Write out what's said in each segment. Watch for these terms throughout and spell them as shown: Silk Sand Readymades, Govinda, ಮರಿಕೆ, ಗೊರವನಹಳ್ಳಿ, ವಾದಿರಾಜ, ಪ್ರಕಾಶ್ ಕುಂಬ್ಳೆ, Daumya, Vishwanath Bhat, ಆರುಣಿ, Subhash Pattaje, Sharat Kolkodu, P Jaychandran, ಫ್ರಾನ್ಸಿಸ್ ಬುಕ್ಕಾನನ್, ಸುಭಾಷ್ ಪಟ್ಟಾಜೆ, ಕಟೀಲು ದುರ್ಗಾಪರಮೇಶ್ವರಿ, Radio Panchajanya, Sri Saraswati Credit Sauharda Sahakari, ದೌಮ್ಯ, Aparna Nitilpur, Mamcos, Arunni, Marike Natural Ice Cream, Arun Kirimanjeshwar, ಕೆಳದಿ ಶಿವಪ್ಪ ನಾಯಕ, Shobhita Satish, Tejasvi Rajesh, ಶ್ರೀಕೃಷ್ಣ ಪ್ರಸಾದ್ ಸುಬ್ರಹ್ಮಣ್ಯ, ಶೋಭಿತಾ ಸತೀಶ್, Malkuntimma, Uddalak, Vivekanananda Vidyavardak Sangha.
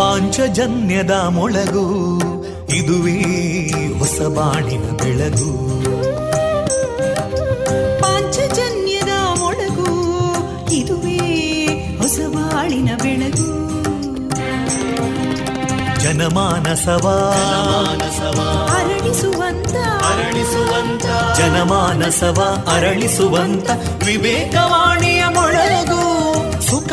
ಪಾಂಚಜನ್ಯದ ಮೊಳಗು, ಇದುವೇ ಹೊಸಬಾಣಿನ ಬೆಳಗು. ಪಾಂಚಜನ್ಯದ ಮೊಳಗು, ಇದುವೇ ಹೊಸಬಾಳಿನ ಬೆಳಗು. ಜನಮಾನಸವಾ ಅರಳಿಸುವಂತ ಅರಳಿಸುವಂತ ಜನಮಾನಸವ ಅರಳಿಸುವಂತ ವಿವೇಕವಾಣಿಯ ಮೊಳಗು. ಸುಖ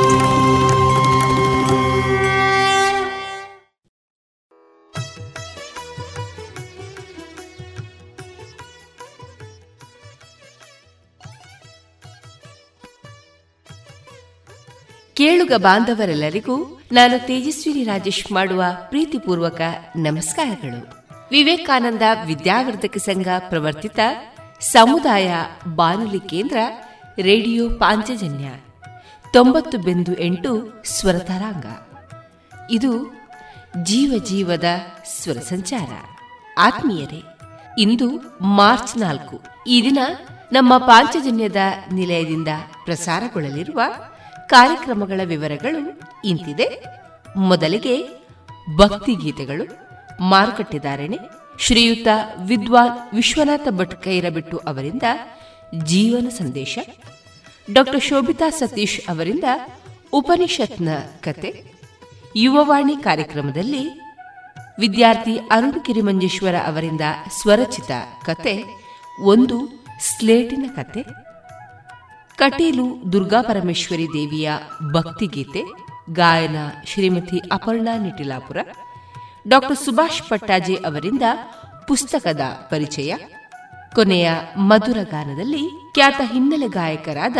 ಕೇಳುಗ ಬಾಂಧವರೆಲ್ಲರಿಗೂ ನಾನು ತೇಜಸ್ವಿನಿ ರಾಜೇಶ್ ಮಾಡುವ ಪ್ರೀತಿಪೂರ್ವಕ ನಮಸ್ಕಾರಗಳು. ವಿವೇಕಾನಂದ ವಿದ್ಯಾವರ್ಧಕ ಸಂಘ ಪ್ರವರ್ತಿತ ಸಮುದಾಯ ಬಾನುಲಿ ಕೇಂದ್ರ ರೇಡಿಯೋ ಪಾಂಚಜನ್ಯ 90.8 ಸ್ವರತರಾಂಗ. ಇದು ಜೀವ ಜೀವದ ಸ್ವರ ಸಂಚಾರ. ಆತ್ಮೀಯರೇ, ಇಂದು ಮಾರ್ಚ್ 4 ಈ ದಿನ ನಮ್ಮ ಪಾಂಚಜನ್ಯದ ನಿಲಯದಿಂದ ಪ್ರಸಾರಗೊಳ್ಳಲಿರುವ ಕಾರ್ಯಕ್ರಮಗಳ ವಿವರಗಳು ಇಂತಿದೆ. ಮೊದಲಿಗೆ ಭಕ್ತಿಗೀತೆಗಳು, ಮಾರುಕಟ್ಟೆದಾರಣೆ, ಶ್ರೀಯುತ ವಿದ್ವಾನ್ ವಿಶ್ವನಾಥ ಭಟ್ ಕೈರಬಿಟ್ಟು ಅವರಿಂದ ಜೀವನ ಸಂದೇಶ, ಡಾ ಶೋಭಿತಾ ಸತೀಶ್ ಅವರಿಂದ ಉಪನಿಷತ್ನ ಕತೆ, ಯುವವಾಣಿ ಕಾರ್ಯಕ್ರಮದಲ್ಲಿ ವಿದ್ಯಾರ್ಥಿ ಅರುಣ್ ಕಿರಿಮಂಜೇಶ್ವರ ಅವರಿಂದ ಸ್ವರಚಿತ ಕತೆ, ಒಂದು ಸ್ಲೇಟಿನ ಕತೆ, ಕಟೀಲು ದುರ್ಗಾಪರಮೇಶ್ವರಿ ದೇವಿಯ ಭಕ್ತಿಗೀತೆ ಗಾಯನ ಶ್ರೀಮತಿ ಅಪರ್ಣಾ ನಿಟಿಲಾಪುರ, ಡಾ ಸುಭಾಷ್ ಪಟ್ಟಾಜೆ ಅವರಿಂದ ಪುಸ್ತಕದ ಪರಿಚಯ, ಕೊನೆಯ ಮಧುರ ಗಾನದಲ್ಲಿ ಖ್ಯಾತ ಹಿನ್ನೆಲೆ ಗಾಯಕರಾದ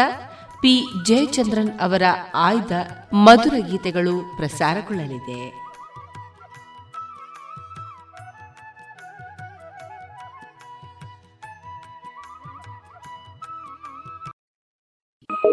ಪಿ ಜಯಚಂದ್ರನ್ ಅವರ ಆಯ್ದ ಮಧುರ ಗೀತೆಗಳು ಪ್ರಸಾರಗೊಳ್ಳಲಿದೆ.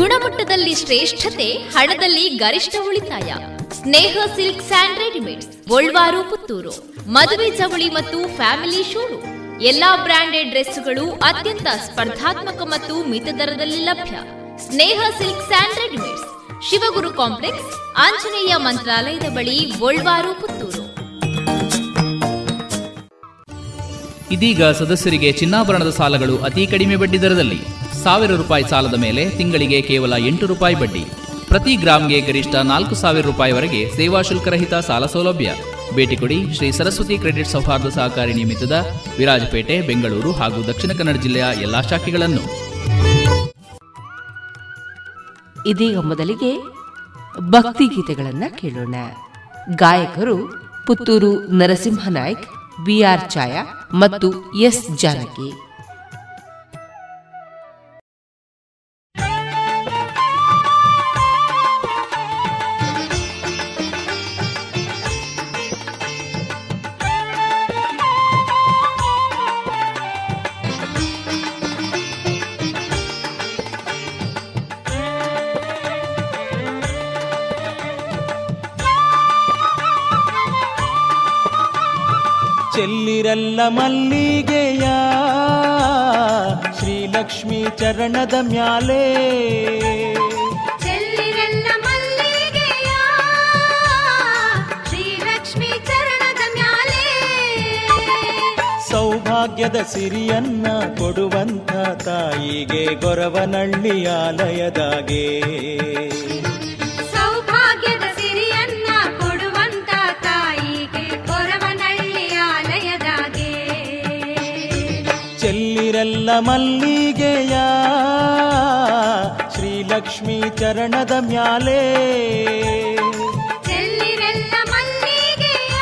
ಗುಣಮಟ್ಟದಲ್ಲಿ ಶ್ರೇಷ್ಠತೆ, ಹಣದಲ್ಲಿ ಗರಿಷ್ಠ ಉಳಿತಾಯ. Sneha silk and readymades, Golwaru, Puttur. ಮದುವೆ ಚವಳಿ ಮತ್ತು ಫ್ಯಾಮಿಲಿ ಶೋರೂಮ್. ಎಲ್ಲಾ ಬ್ರಾಂಡೆಡ್ ಡ್ರೆಸ್ಗಳು ಅತ್ಯಂತ ಸ್ಪರ್ಧಾತ್ಮಕ ಮತ್ತು ಮಿತ ದರದಲ್ಲಿ ಲಭ್ಯ. Sneha silk and readymades, Shivaguru complex, Anjaneya ಮಂತ್ರಾಲಯದ ಬಳಿ, ಗೋಲ್ವಾರು, ಪುತ್ತೂರು. ಇದೀಗ ಸದಸ್ಯರಿಗೆ ಚಿನ್ನಾಭರಣದ ಸಾಲಗಳು ಅತಿ ಕಡಿಮೆ ಬಡ್ಡಿ ದರದಲ್ಲಿ. ₹1,000 ಸಾಲದ ಮೇಲೆ ತಿಂಗಳಿಗೆ ಕೇವಲ ₹8 ಬಡ್ಡಿ. ಪ್ರತಿ ಗ್ರಾಮ್ಗೆ ಗರಿಷ್ಠ ₹4,000 ಸೇವಾ ಶುಲ್ಕರಹಿತ ಸಾಲ ಸೌಲಭ್ಯ. ಭೇಟಿ ಕೊಡಿ ಶ್ರೀ ಸರಸ್ವತಿ ಕ್ರೆಡಿಟ್ ಸೌಹಾರ್ದ ಸಹಕಾರಿ ನಿಮಿತ್ತದ ವಿರಾಜಪೇಟೆ, ಬೆಂಗಳೂರು ಹಾಗೂ ದಕ್ಷಿಣ ಕನ್ನಡ ಜಿಲ್ಲೆಯ ಎಲ್ಲಾ ಶಾಖೆಗಳನ್ನು. ಇದೀಗ ಮೊದಲಿಗೆ ಭಕ್ತಿಗೀತೆಗಳನ್ನು ಕೇಳೋಣ. ಗಾಯಕರು ಪುತ್ತೂರು ನರಸಿಂಹನಾಯ್ಕ್, ಬಿಆರ್ ಛಾಯಾ ಮತ್ತು ಎಸ್ ಜಾನಕಿ. ಚೆಲ್ಲಿರಲ್ಲ ಮಲ್ಲಿಗೆಯ ಶ್ರೀಲಕ್ಷ್ಮಿ ಚರಣದ ಮ್ಯಾಲೆ, ಚೆಲ್ಲಿರಲ್ಲ ಮಲ್ಲಿಗೆಯ ಶ್ರೀಲಕ್ಷ್ಮಿ ಚರಣದ ಮ್ಯಾಲೆ, ಸೌಭಾಗ್ಯದ ಸಿರಿಯನ್ನ ಕೊಡುವಂಥ ತಾಯಿಗೆ ಗೊರವನಳ್ಳಿ ಆಲಯದಾಗೆ, ಚೆಲ್ಲಿರಲ್ಲ ಮಲ್ಲಿಗೆಯ ಶ್ರೀಲಕ್ಷ್ಮೀ ಚರಣದ ಮ್ಯಾಲೆ, ಚೆಲ್ಲಿರಲ್ಲ ಮಲ್ಲಿಗೆಯ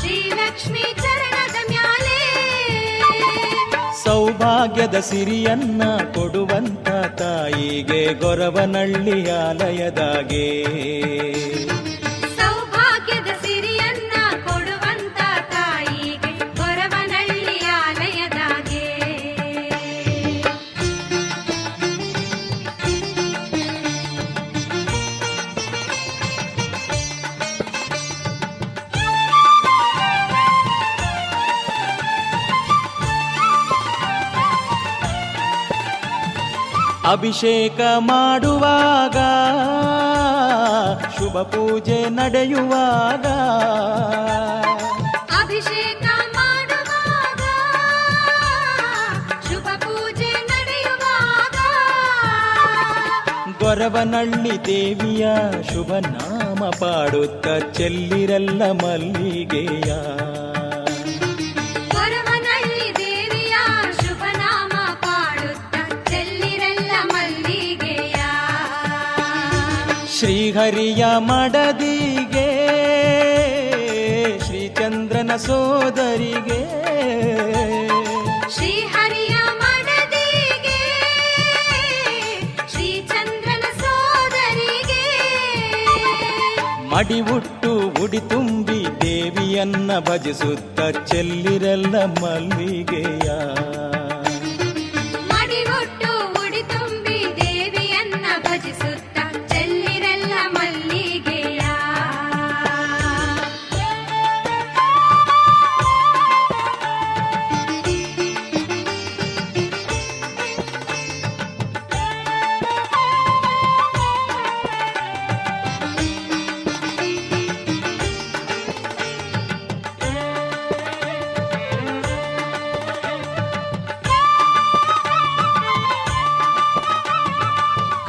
ಶ್ರೀಲಕ್ಷ್ಮೀ ಚರಣದ ಮ್ಯಾಲೆ, ಸೌಭಾಗ್ಯದ ಸಿರಿಯನ್ನ ಕೊಡುವಂತ ತಾಯಿಗೆ ಗೊರವನಹಳ್ಳಿ ಆಲಯದಾಗೆ ಸೌಭಾಗ್ಯದ ಸಿರಿಯನ್ನ ಕೊಡುವಂತ ತಾಯಿಗೆ ಗೊರವನಹಳ್ಳಿ ಆಲಯದಾಗೆ. ಅಭಿಷೇಕ ಮಾಡುವಾಗ ಶುಭ ಪೂಜೆ ನಡೆಯುವಾಗ ಅಭಿಷೇಕ ಮಾಡುವಾಗ ಶುಭ ಪೂಜೆ ನಡೆಯುವಾಗ ಗೊರವನಹಳ್ಳಿ ದೇವಿಯ ಶುಭ ನಾಮ ಪಾಡುತ್ತ ಚೆಲ್ಲಿರಲ್ಲ ಮಲ್ಲಿಗೆಯ ಶ್ರೀಹರಿಯ ಮಡದಿಗೆ ಶ್ರೀಚಂದ್ರನ ಸೋದರಿಗೆ ಶ್ರೀಹರಿಯ ಮಡದಿಗೆ ಶ್ರೀಚಂದ್ರನ ಸೋದರಿಗೆ ಮಡಿವುಟ್ಟು ಉಡಿ ತುಂಬಿ ದೇವಿಯನ್ನ ಭಜಿಸುತ್ತ ಚೆಲ್ಲಿರಲ್ಲ ಮಲ್ಲಿಗೆಯ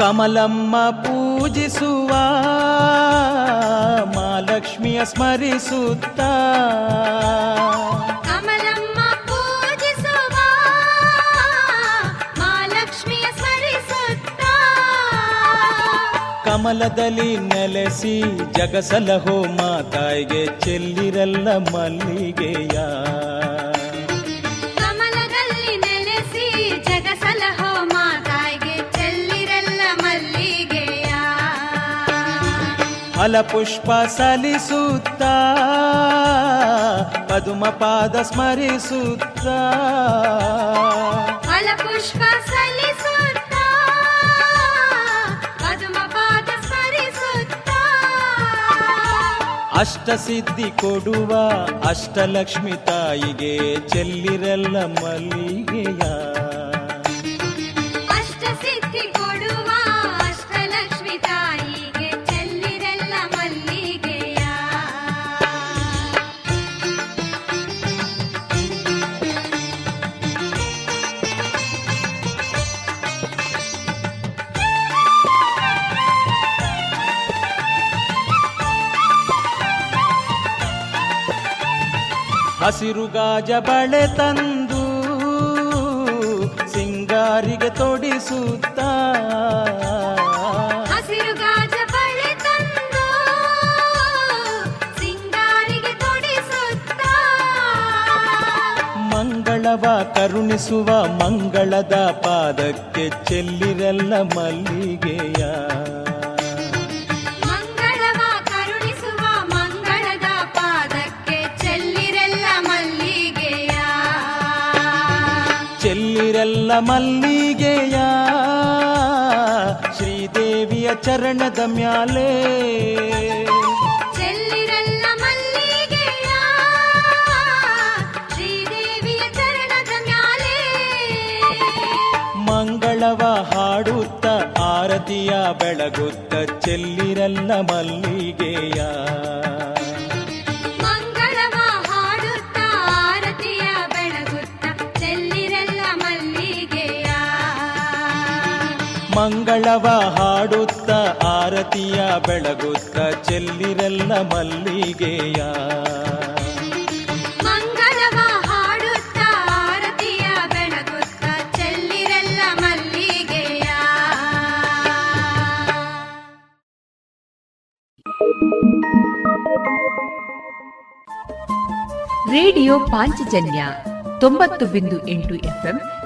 ಕಮಲಮ್ಮ ಪೂಜಿಸುವ ಮಾಲಕ್ಷ್ಮಿಯ ಸ್ಮರಿಸುತ್ತ ಕಮಲಮ್ಮ ಪೂಜಿಸುವ ಮಾಲಕ್ಷ್ಮಿಯ ಸ್ಮರಿಸುತ್ತ ಕಮಲದಲ್ಲಿ ನೆಲೆಸಿ ಜಗಸಲಹೋ ಮಾತಾಯಿಗೆ ಚೆಲ್ಲಿರಲ್ಲ ಮಲ್ಲಿಗೆಯ ಕಮಲದಲ್ಲಿ ನೆಲೆಸಿ ಜಗಸಲಹೋ ಫಲಪುಷ್ಪ ಸಲಿಸುತ್ತ ಪದುಮಪಾದ ಸ್ಮರಿಸುತ್ತ ಫಲಪುಷ್ಪ ಸಲಿಸುತ್ತ ಪದುಮಪಾದ ಸ್ಮರಿಸುತ್ತ ಅಷ್ಟಸಿದ್ಧಿ ಕೊಡುವ ಅಷ್ಟಲಕ್ಷ್ಮಿ ತಾಯಿಗೆ ಚೆಲ್ಲಿರಲ್ಲ ಮಲ್ಲಿಗೆಯ ಹಸಿರು ಗಾಜ ಬಳೆ ತಂದು ಸಿಂಗಾರಿಗೆ ತೊಡಿಸುತ್ತ ಹಸಿರು ಗಾಜ ಬಳೆ ತಂದು ಸಿಂಗಾರಿಗೆ ತೊಡಿಸುತ್ತ ಮಂಗಳವ ಕರುಣಿಸುವ ಮಂಗಳದ ಪಾದಕ್ಕೆ ಚೆಲ್ಲಿರಲ್ಲ ಮಲ್ಲಿಗೆಯ ಚೆಲ್ಲಿರಲ್ಲ ಮಲ್ಲಿಗೆಯ ಶ್ರೀದೇವಿಯ ಚರಣದ ಮ್ಯಾಲೆ ಚೆಲ್ಲಿರಲ್ಲ ಮಲ್ಲಿಗೆಯ ಶ್ರೀದೇವಿಯ ಚರಣದ ಮ್ಯಾಲೆ ಮಂಗಳವ ಹಾಡುತ್ತ ಆರತಿಯ ಬೆಳಗುತ್ತ ಚೆಲ್ಲಿರಲ್ಲ ಮಲ್ಲಿಗೆಯ ಮಂಗಳವ ಹಾಡುತ್ತ ಆರತಿಯ ಬೆಳಗುತ್ತ ಚೆಲ್ಲಿರಲ್ಲ ಮಲ್ಲಿಗೆಯ ಮಂಗಳವ ಹಾಡುತ್ತ ಆರತಿಯ ಬೆಳಗುತ್ತ ಚೆಲ್ಲಿರಲ್ಲ ಮಲ್ಲಿಗೆಯ. Radio Panchajanya 90.8 FM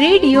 radio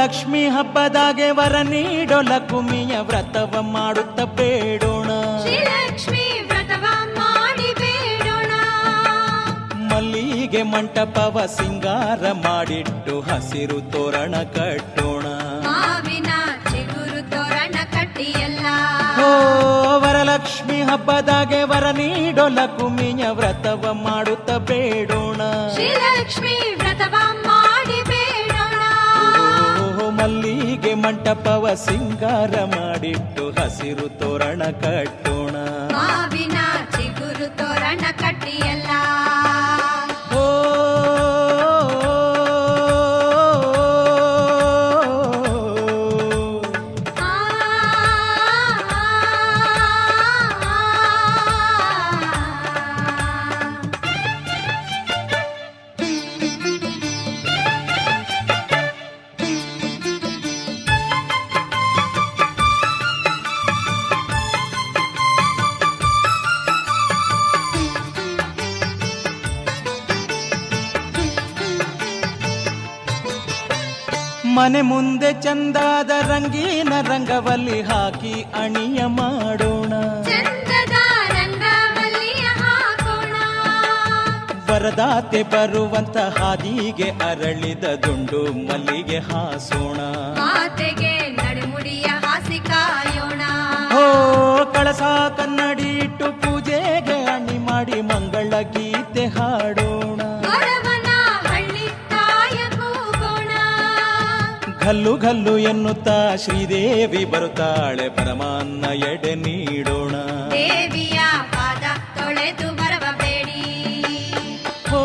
Lakshmi ಹಬ್ಬದಾಗೆ ವರ ನೀಡೋ ಲಕುಮಿಯ ವ್ರತವ ಮಾಡುತ್ತ ಬೇಡೋಣ, ಶ್ರೀಲಕ್ಷ್ಮಿ ವ್ರತವ ಮಾಡಿ ಬೇಡೋಣ. ಮಲ್ಲಿಗೆ ಮಂಟಪವ ಸಿಂಗಾರ ಮಾಡಿಟ್ಟು ಹಸಿರು ತೋರಣ ಕಟ್ಟೋಣ, ಮಾವಿನ ಚಿಗುರು ತೋರಣ ಕಟ್ಟಿಯಲ್ಲ. ಓ ವರಲಕ್ಷ್ಮಿ ಹಬ್ಬದಾಗೆ ವರ ನೀಡೋ ಲಕುಮಿಯ ವ್ರತವ ಮಾಡುತ್ತ ಬೇಡೋಣ, ಶ್ರೀಲಕ್ಷ್ಮಿ ವ್ರತವ ಮಾಡಿ ಬೇಡೋಣ. ಮಲ್ಲಿಗೆ ಮಂಟಪವ ಸಿಂಗಾರ ಮಾಡಿಟ್ಟು ಹಸಿರು ತೋರಣ ಕಟ್ಟೋಣ, ಮಾವಿನ ಚಿಗುರು ತೋರಣ ಕಟ್ಟಿಯಲ್ಲ. ಓ ಮನೆ ಮುಂದೆ ಚಂದಾದ ರಂಗಿನ ರಂಗವಲ್ಲಿ ಹಾಕಿ ಅಣಿಯ ಮಾಡೋಣ, ಬರದಾತೆ ಬರುವಂತ ಹಾದಿಗೆ ಅರಳಿದ ದುಂಡು ಮಲ್ಲಿಗೆ ಹಾಸೋಣ, ಓ ಕಳಸ ಕನ್ನಡಿ ಇಟ್ಟು ಪೂಜೆಗೆ ಅಣಿ ಮಾಡಿ ಮಂಗಳ ಗೀತೆ ಹಾಡೋಣ. ಘಲ್ಲು ಘಲ್ಲು ಎನ್ನುತ್ತಾ ಶ್ರೀದೇವಿ ಬರುತ್ತಾಳೆ, ಪರಮಾನ್ನ ಎಡೆ ನೀಡೋಣ, ದೇವಿಯ ಪಾದ ತೊಳೆದು ಬರಬೇಡಿ. ಓ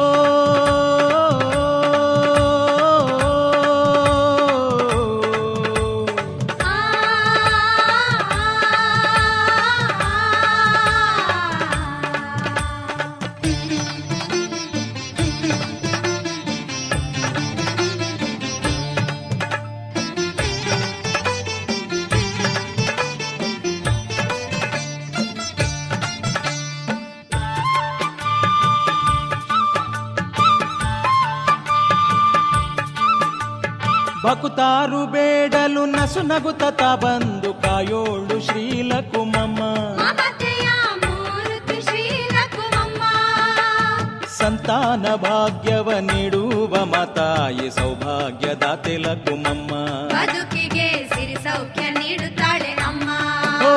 ಕುತಾರು ಬೇಡಲು ನಸು ನಗುತ್ತ ಬಂದು ಕಾಯೋಳು ಶ್ರೀಲಕುಮಮ್ಮ, ಸಂತಾನ ಭಾಗ್ಯವ ನೀಡುವ ಮಾತಾಯಿ ಸೌಭಾಗ್ಯದಾತೆ ಲಕುಮಮ್ಮ, ಬದುಕಿಗೆ ಸಿರಿ ಸೌಖ್ಯ ನೀಡುತ್ತಾಳೆ ಅಮ್ಮ. ಓ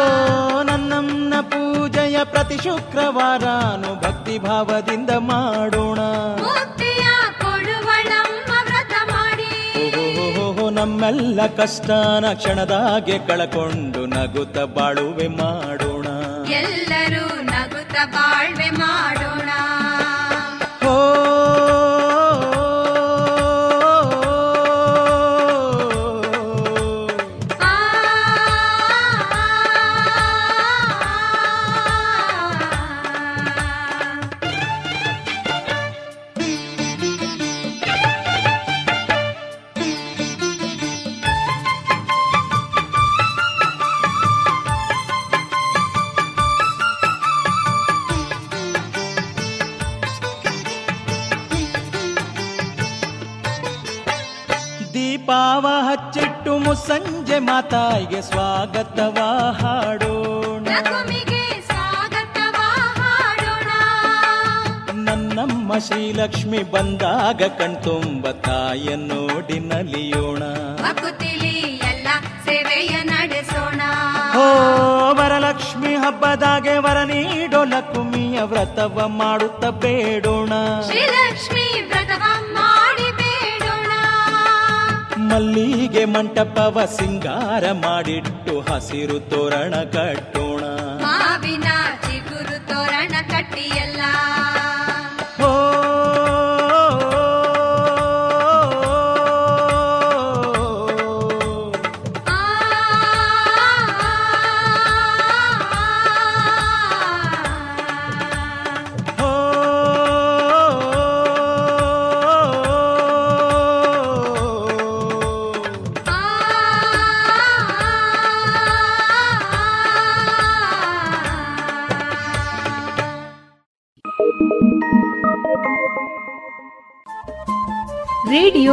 ನನ್ನಮ್ಮನ ಪೂಜೆಯ ಪ್ರತಿ ಶುಕ್ರವಾರಾನು ಭಕ್ತಿ ಭಾವದಿಂದ ಮಾಡೋಣ, ನಮ್ಮೆಲ್ಲ ಕಷ್ಟನ ಕ್ಷಣದಾಗೆ ಕಳಕೊಂಡು ನಗುತ್ತ ಬಾಳುವೆ ಮಾಡೋಣ, ಎಲ್ಲರೂ ನಗುತ್ತ ಬಾಳ್ವೆ ಮಾಡೋಣ. ಓ ಸಂಜೆ ಮಾತಾಯಿಗೆ ಸ್ವಾಗತವಾ ಹಾಡೋಣ, ನನ್ನಮ್ಮ ಶ್ರೀಲಕ್ಷ್ಮಿ ಬಂದಾಗ ಕಣ್ತುಂಬ ತಾಯ ನೋಡಿ ನಲಿಯೋಣ, ಓ ವರಲಕ್ಷ್ಮಿ ಹಬ್ಬದಾಗೆ ವರ ನೀಡೋ ಲಕ್ಷ್ಮಿಯ ವ್ರತವ ಮಾಡುತ್ತ ಬೇಡೋಣ, ಶ್ರೀಲಕ್ಷ್ಮಿ ವ್ರತವ ಮಾಡಿ ಬೇಡೋಣ. ಮಲ್ಲಿಗೆ ಮಂಟಪವ ಸಿಂಗಾರ ಮಾಡಿಟ್ಟು ಹಸಿರು ತೋರಣ ಕಟ್ಟೋಣ, ಮಾವಿನ ಚಿಗುರು ತೋರಣ ಕಟ್ಟಿಯಲ್ಲ. ಓ ರೇಡಿಯೋ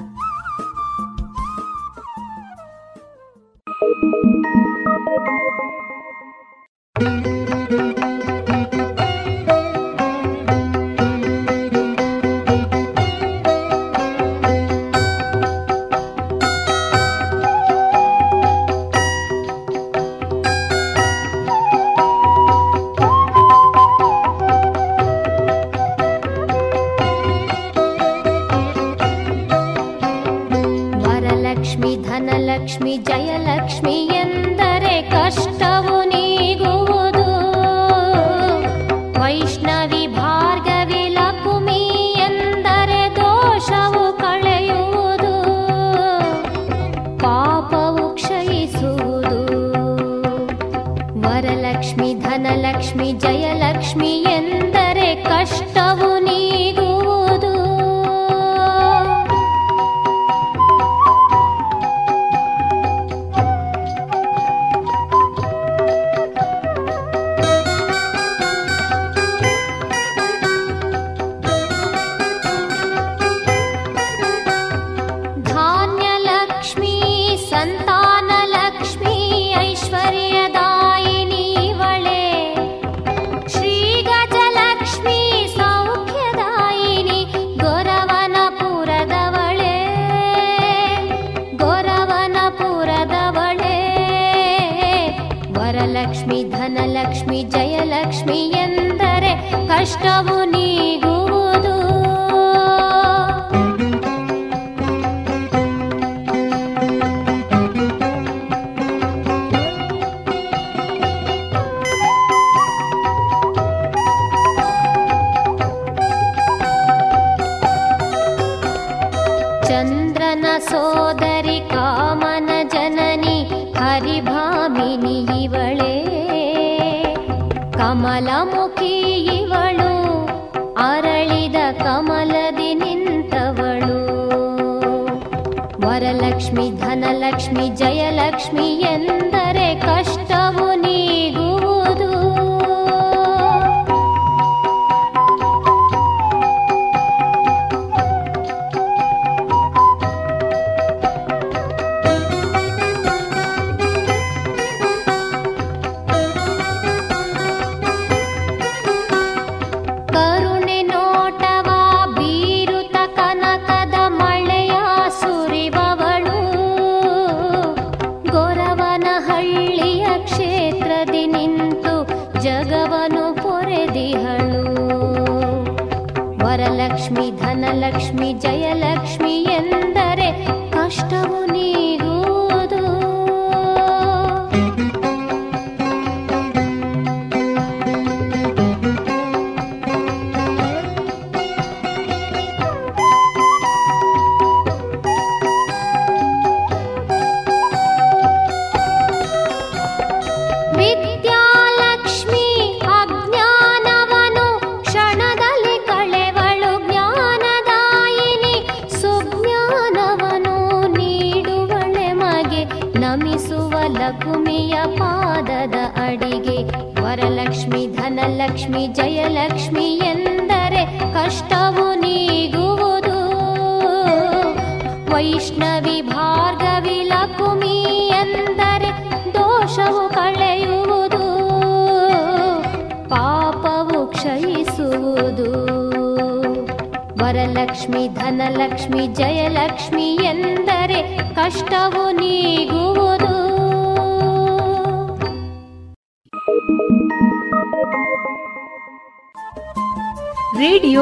ರೇಡಿಯೋ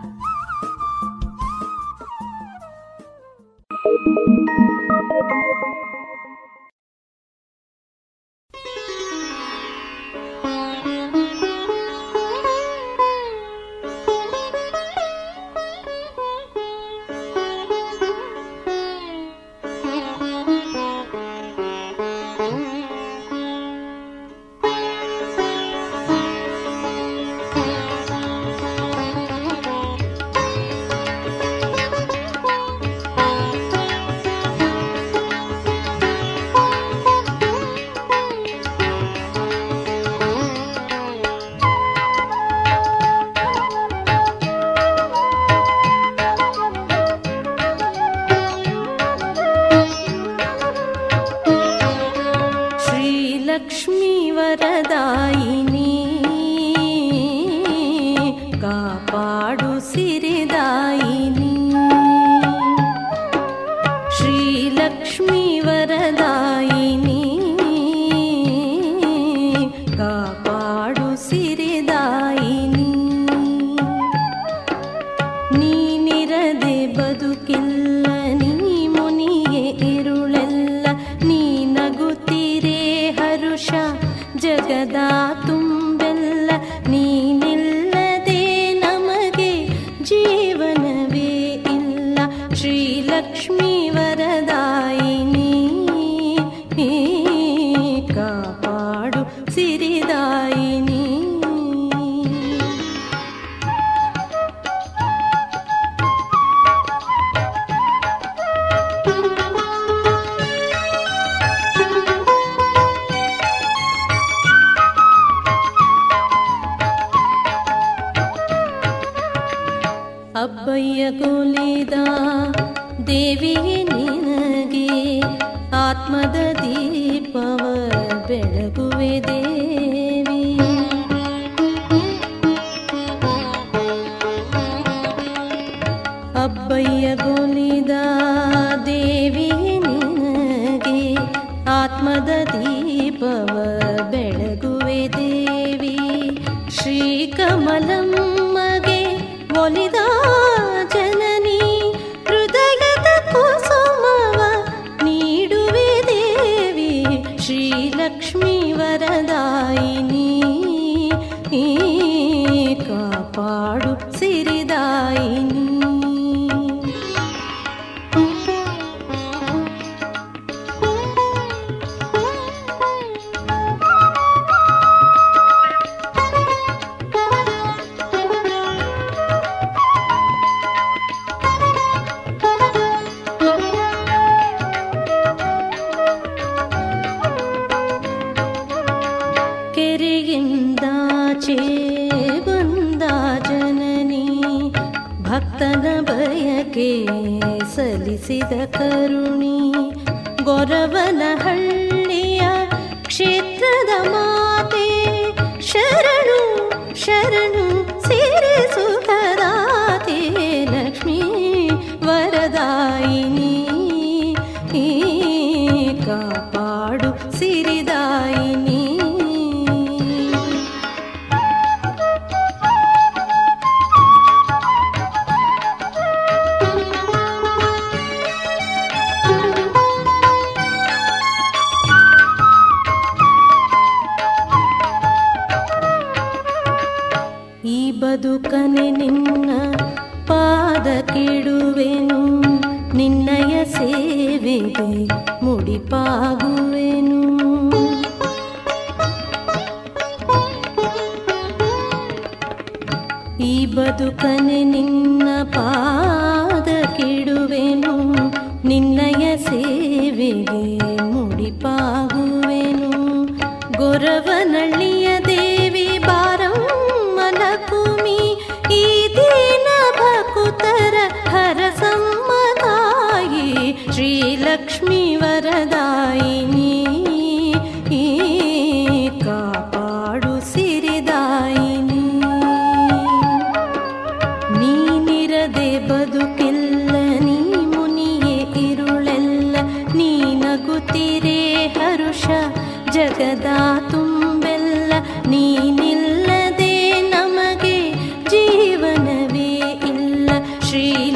ಬದುಕಿಲ್ಲ ನೀ ಮುನಿಯ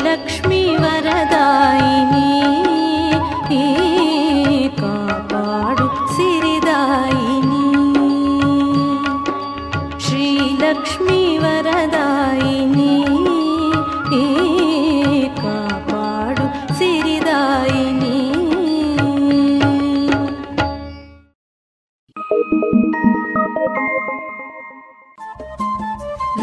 ಲಕ್ಷ್ಮೀ ವರದಾಯಿನಿ ಕಾಪಾಡು ಸಿರಿದಾಯಿನಿ ಶ್ರೀ ಲಕ್ಷ್ಮೀ ವರದಾಯಿನಿ ಕಾಪಾಡು ಸಿರಿದಾಯಿನಿ.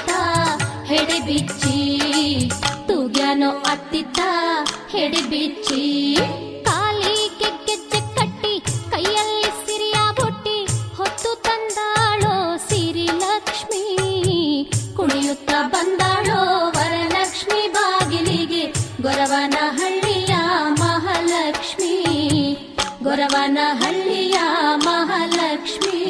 ಅತ್ತಿತ್ತ ಹೆಡೆ ಬಿಚ್ಚಿ ತೂಗ್ಯಾನೋ ಅತ್ತಿತ್ತ ಹೆಡೆ ಬಿಚ್ಚಿ ಕಾಲಿ ಕೆಜ್ಜೆ ಕಟ್ಟಿ ಕೈಯಲ್ಲಿ ಸಿರಿಯ ಬೊಟ್ಟಿ ಹೊತ್ತು ತಂದಾಳೋ ಸಿರಿ ಲಕ್ಷ್ಮಿ ಕುಣಿಯುತ್ತ ಬಂದಾಳೋ ವರಲಕ್ಷ್ಮಿ ಬಾಗಿಲಿಗೆ ಗೊರವನಹಳ್ಳಿಯ ಮಹಾಲಕ್ಷ್ಮಿ ಗೊರವನಹಳ್ಳಿಯ ಮಹಾಲಕ್ಷ್ಮಿ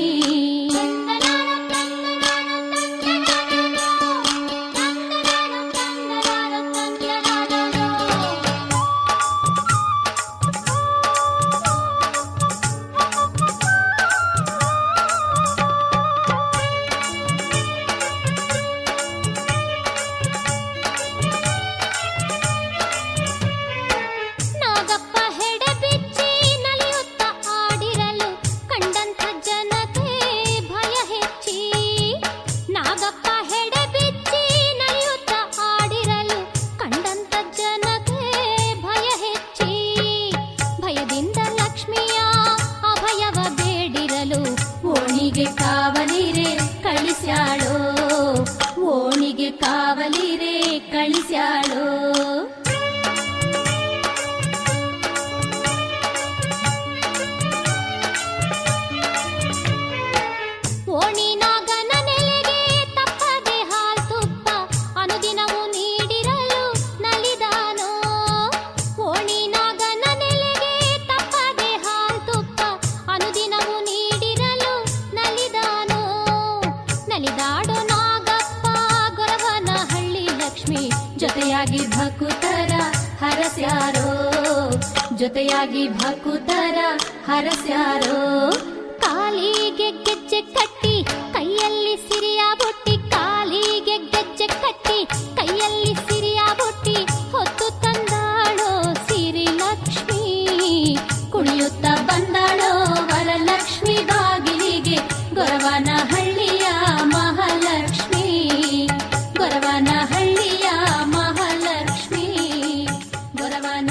ಜೊತೆಯಾಗಿ ಭಕುತರ ಹರಸ್ಯಾರೋ ಕಾಲಿಗೆ ಗೆಜ್ಜೆ ಕಟ್ಟಿ ಕೈಯಲ್ಲಿ ಸಿರಿಯ ಬೊಟ್ಟಿ ಕಾಲಿಗೆ ಗೆಜ್ಜೆ ಕಟ್ಟಿ ಕೈಯಲ್ಲಿ ಸಿರಿಯ ಬೊಟ್ಟಿ ಹೊತ್ತು ತಂದಾಳೋ ಸಿರಿ ಲಕ್ಷ್ಮಿ ಕುಣಿಯುತ್ತ ಬಂದಾಳೋ ವರಲಕ್ಷ್ಮಿ ಬಾಗಿಲಿಗೆ ಗೊರವನಹಳ್ಳಿಯ ಮಹಾಲಕ್ಷ್ಮಿ ಗೊರವನಹಳ್ಳಿಯ ಮಹಾಲಕ್ಷ್ಮಿ ಗೊರವನ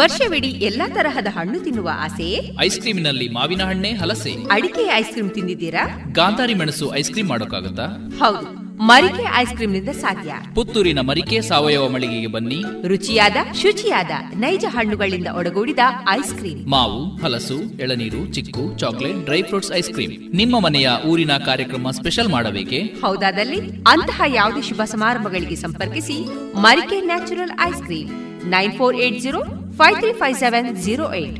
ವರ್ಷವಿಡೀ ಎಲ್ಲಾ ತರಹದ ಹಣ್ಣು ತಿನ್ನುವ ಆಸೆಯೇ? ಐಸ್ ಕ್ರೀಮ್ನಲ್ಲಿ ಮಾವಿನ ಹಣ್ಣೆ, ಹಲಸೆ, ಅಡಿಕೆ ಐಸ್ ಕ್ರೀಮ್ ತಿಂದಿದ್ದೀರಾ? ಗಾಂಧಾರಿ ಮೆಣಸು ಐಸ್ ಕ್ರೀಮ್ ಮಾಡೋಕ್ಕಾಗುತ್ತಾ? ಹೌದು, ಮರಿಕೆ ಐಸ್ ಕ್ರೀಮ್ ನಿಂದ ಸಾಧ್ಯ. ಪುತ್ತೂರಿನ ಮರಿಕೆ ಸಾವಯವ ಮಳಿಗೆಗೆ ಬನ್ನಿ. ರುಚಿಯಾದ, ಶುಚಿಯಾದ, ನೈಜ ಹಣ್ಣುಗಳಿಂದ ಒಡಗೂಡಿದ ಐಸ್ ಕ್ರೀಮ್. ಮಾವು, ಹಲಸು, ಎಳನೀರು, ಚಿಕ್ಕು, chocolate, dry fruits ice cream. ನಿಮ್ಮ ಮನೆಯ ಊರಿನ ಕಾರ್ಯಕ್ರಮ ಸ್ಪೆಷಲ್ ಮಾಡಬೇಕೆ? ಹೌದಾದಲ್ಲಿ ಅಂತಹ ಯಾವುದೇ ಶುಭ ಸಮಾರಂಭಗಳಿಗೆ ಸಂಪರ್ಕಿಸಿ ಮರಿಕೆ ನ್ಯಾಚುರಲ್ ಐಸ್ ಕ್ರೀಮ್ 9480535708.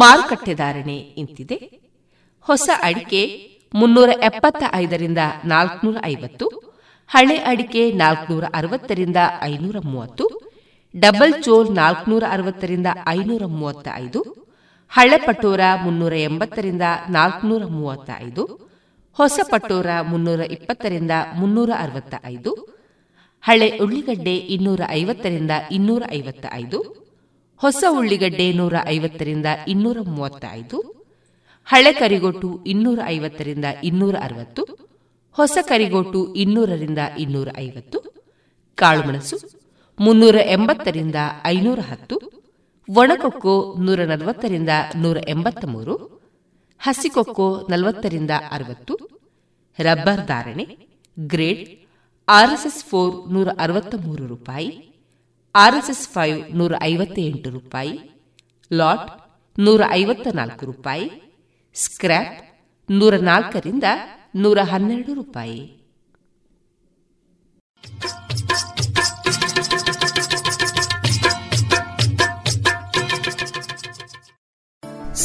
ಮಾರುಕಟ್ಟೆ ಧಾರಣೆ ಇಂತಿದೆ. ಹೊಸ ಅಡಿಕೆ 375 450, ಹಳೆ ಅಡಿಕೆ 460 530, ಡಬಲ್ ಚೋಲ್ 460 535, ಹಳೆ ಪಟೋರ 380 435, ಹೊಸ ಪಟೋರ 320 365, ಹಳೆ ಉಳ್ಳಿಗಡ್ಡೆ 250 255, ಹೊಸ ಉಳ್ಳಿಗಡ್ಡೆ 150 235, ಹಳೆ ಕರಿಗೋಟು 250 260, ಹೊಸ ಕರಿಗೋಟು 200 250, ಕಾಳುಮೆಣಸು 380 510, ಒಣಕೊಕ್ಕೋ 140 183, ಹಸಿಕೊಕ್ಕೋ 40 60. ರಬ್ಬರ್ ಧಾರಣೆ ಗ್ರೇಡ್ RSS 4 163 ರೂಪಾಯಿ, RSS 5 158 ರೂಪಾಯಿ, ಲಾಟ್ 154 ರೂಪಾಯಿ, ಸ್ಕ್ರಾಪ್ 104 112 ರೂಪಾಯಿ.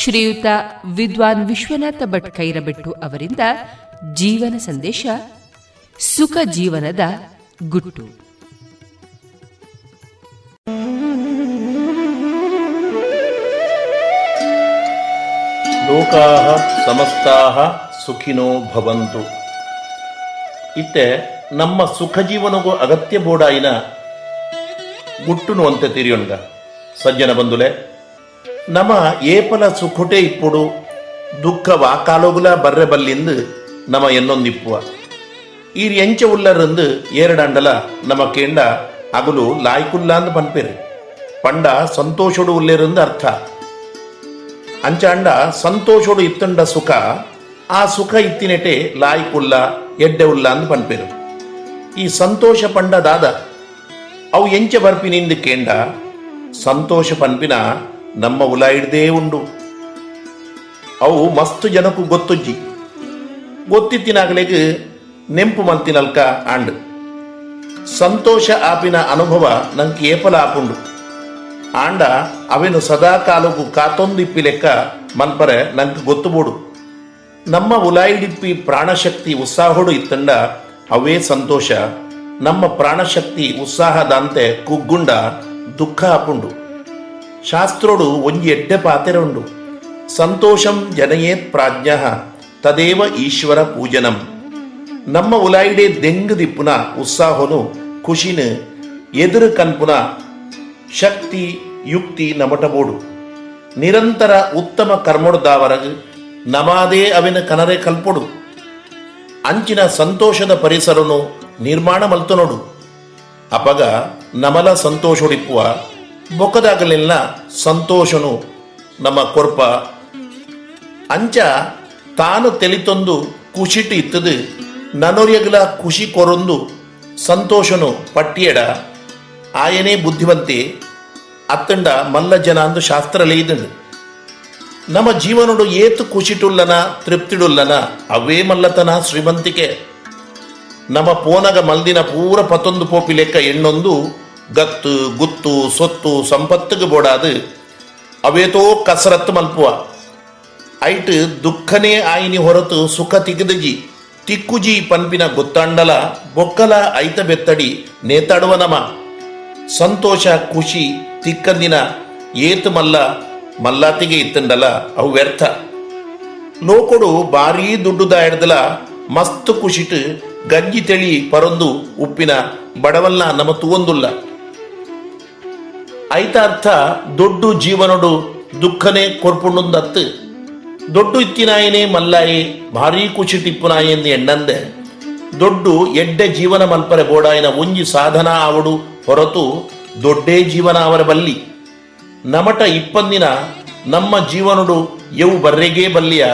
ಶ್ರೀಯುತ ವಿದ್ವಾನ್ ವಿಶ್ವನಾಥ ಭಟ್ ಕೈರಬೆಟ್ಟು ಅವರಿಂದ ಜೀವನ ಸಂದೇಶ, ಸುಖ ಜೀವನದ ಗುಟ್ಟು. ಲೋಕಾಃ ಸಮಸ್ತಾಃ ಸುಖಿನೋ ಭವಂತು. ಇತ್ತೆ ನಮ್ಮ ಸುಖ ಜೀವನಗೂ ಅಗತ್ಯ ಬೋಡಾಯಿನ ಗುಟ್ಟುನು ಅಂತ ತಿರಿಯೊಂಡ ಸಜ್ಜನ ಬಂಧುಲೆ. ನಮ ಏಪಲ ಸುಖುಟೆ ಇಪ್ಪುಡು ದುಃಖ ವಾಕಾಲೋಗುಲ ಬರ್ರೆ ಬಲ್ಲಿಂದು ನಮ ಎನ್ನೊಂದಿಪ್ಪುವ ಈರ್ ಎಂಚ ಉಲ್ಲರಂದು ಏರಡಂಡಲ ನಮ ಕೇಂಡ ಅಗುಲು ಲಾಯ್ಕುಲ್ಲ ಅಂದು ಪನ್ಪೆರು ಪಂಡ ಸಂತೋಷಡು ಉಲ್ಲೆರಂದು ಅರ್ಥ. ಅಂಚಾಂಡ ಸಂತೋಷಡು ಇತ್ತಂಡ ಸುಖ, ಆ ಸುಖ ಇತ್ತಿನೆಟೆ ಲಾಯ್ಕುಲ್ಲ ಎಡ್ಡೆ ಉಲ್ಲ ಅಂದು ಪನ್ಪೆರು. ಈ ಸಂತೋಷ ಪಂಡ ದಾದ ಅವು ಎಂಚ ಬರ್ಪಿನಿಂದು ಕೇಂಡ ಸಂತೋಷ ಪನ್ಪಿನ ನಮ್ಮ ಉಲ ಹಿಡ್ದೇ ಉಂಡು. ಅವು ಮಸ್ತ್ ಜನಕ್ಕೂ ಗೊತ್ತುಜ್ಜಿ ಗೊತ್ತಿತ್ತಿನಾಗಲೇಗ ನೆಂಪು ಮಂತಿನಲ್ಕ ಆಂಡು ಸಂತೋಷ ಆಪಿನ ಅನುಭವ ನಂಗೆ ಏಪಲ ಆಪುಂಡು. ಆಂಡ ಅವೆನು ಸದಾ ಕಾಲಕ್ಕೂ ಕಾತೊಂದಿಪ್ಪಿ ಲೆಕ್ಕ ಮನ್ಪರೆ ನಂಗೆ ಗೊತ್ತುಬೋಡು. ನಮ್ಮ ಉಲಾಯಿಡಿಪ್ಪಿ ಪ್ರಾಣಶಕ್ತಿ ಉತ್ಸಾಹೋಡು ಇತ್ತಂಡ ಅವೇ ಸಂತೋಷ. ನಮ್ಮ ಪ್ರಾಣಶಕ್ತಿ ಉತ್ಸಾಹದಂತೆ ಕುಗ್ಗುಂಡ ದುಃಖ ಆಪುಂಡು. ಶಾಸ್ತ್ರೋಡು ಒಂಜಿ ಎಡ್ಡೆ ಪಾತೆರೊಂಡು ಸಂತೋಷಂ ಜನಯೇತ್ ಪ್ರಾಜ್ಞ ತದೇವ ಈಶ್ವರ ಪೂಜನಂ. ನಮ್ಮ ಉಲಾಯಿಡೆ ದೆಂಗು ದಿಪ್ಪುನ ಉತ್ಸಾಹನು ಖುಷಿನ ಎದುರು ಕನ್ಪುನ ಶಕ್ತಿ ಯುಕ್ತಿ ನಮಟಬೋಡು. ನಿರಂತರ ಉತ್ತಮ ಕರ್ಮೊಡ್ದಾವರಗು ನಮಾದೇ ಅವಿನ ಕನರೆ ಕಲ್ಪೊಡು. ಅಂಚಿನ ಸಂತೋಷದ ಪರಿಸರನು ನಿರ್ಮಾಣ ಮಲ್ತನೋಡು. ಅಪಗ ನಮಲ ಸಂತೋಷೊಡಿಪ್ಪುವ ಬೊಕ್ಕದಾಗಲೆಲ್ಲ ಸಂತೋಷನು ನಮ್ಮ ಕೊರ್ಪ ಅಂಚ ತಾನು ತೆಲಿತೊಂದು ಖುಷಿಟು ಇತ್ತದು ನನೊರಿಯಗಲ ಖುಷಿ ಕೊರೊಂದು ಸಂತೋಷನು ಪಟ್ಟಿಯಡ ಆಯನೇ ಬುದ್ಧಿವಂತೆ ಅತ್ತಂಡ ಮಲ್ಲ ಜನ ಅಂದು ಶಾಸ್ತ್ರಲೇದಂಡು. ನಮ್ಮ ಜೀವನಡು ಏತು ಖುಷಿಟುಲ್ಲನ ತೃಪ್ತಿಡುಲ್ಲನ ಅವೇ ಮಲ್ಲತನ ಶ್ರೀಮಂತಿಕೆ. ನಮ್ಮ ಪೋನಗ ಮಲ್ದಿನ ಪೂರ ಪತ್ತೊಂದು ಪೋಪಿ ಲೆಕ್ಕ ಎಣ್ಣೊಂದು ಗತ್ತು ಗುತ್ತು ಸೊತ್ತು ಸಂಪತ್ತಿಗೆ ಬೋಡಾದು ಅವೇತೋ ಕಸರತ್ತು ಮಲ್ಪುವ ಐಟ್ ದುಃಖನೇ ಆಯಿನಿ ಹೊರತು ಸುಖ ತಿಗದಜಿ ತಿಕ್ಕುಜಿ ಪನ್ಪಿನ ಗೊತ್ತಾಂಡಲ ಬೊಕ್ಕಲ ಐತ ಬೆತ್ತಡಿ ನೇತಾಡುವ ನಮ ಸಂತೋಷ ಖುಷಿ ತಿಕ್ಕಂದಿನ ಏತು ಮಲ್ಲ ಮಲ್ಲಾತಿಗೆ ಇತ್ತಂಡಲ ಅವು ವ್ಯರ್ಥ. ಲೋಕಡು ಭಾರೀ ದುಡ್ಡುದ ಹಿಡ್ದಲ ಮಸ್ತ್ ಖುಷಿಟು ಗಂಜಿ ತೆಳಿ ಪರೊಂದು ಉಪ್ಪಿನ ಬಡವಲ್ಲ ನಮ ತೂವೊಂದುಲ್ಲ ಐತ ಅರ್ಥ. ದೊಡ್ಡ ಜೀವನಡು ದುಃಖನೇ ಕೊರ್ಪುಂಡೊಂದತ್ತು ದೊಡ್ಡು ಇತ್ತಿನಾಯನೇ ಮಲ್ಲಾಯಿ ಭಾರೀ ಖುಷಿ ಟಿಪ್ಪುನಾಯಿ ಎಂದು ಎಣ್ಣಂದೆ ದೊಡ್ಡು ಎಡ್ಡೆ ಜೀವನ ಮಲ್ಪರೆ ಬೋಡಾಯಿನ ಒಂಜಿ ಸಾಧನ ಆವಡು ಹೊರತು ದೊಡ್ಡೇ ಜೀವನ ಅವರ ಬಲ್ಲಿ. ನಮಟ ಇಪ್ಪಂದಿನ ನಮ್ಮ ಜೀವನಡು ಎವು ಬರ್ರೆಗೇ ಬಲ್ಲಿಯ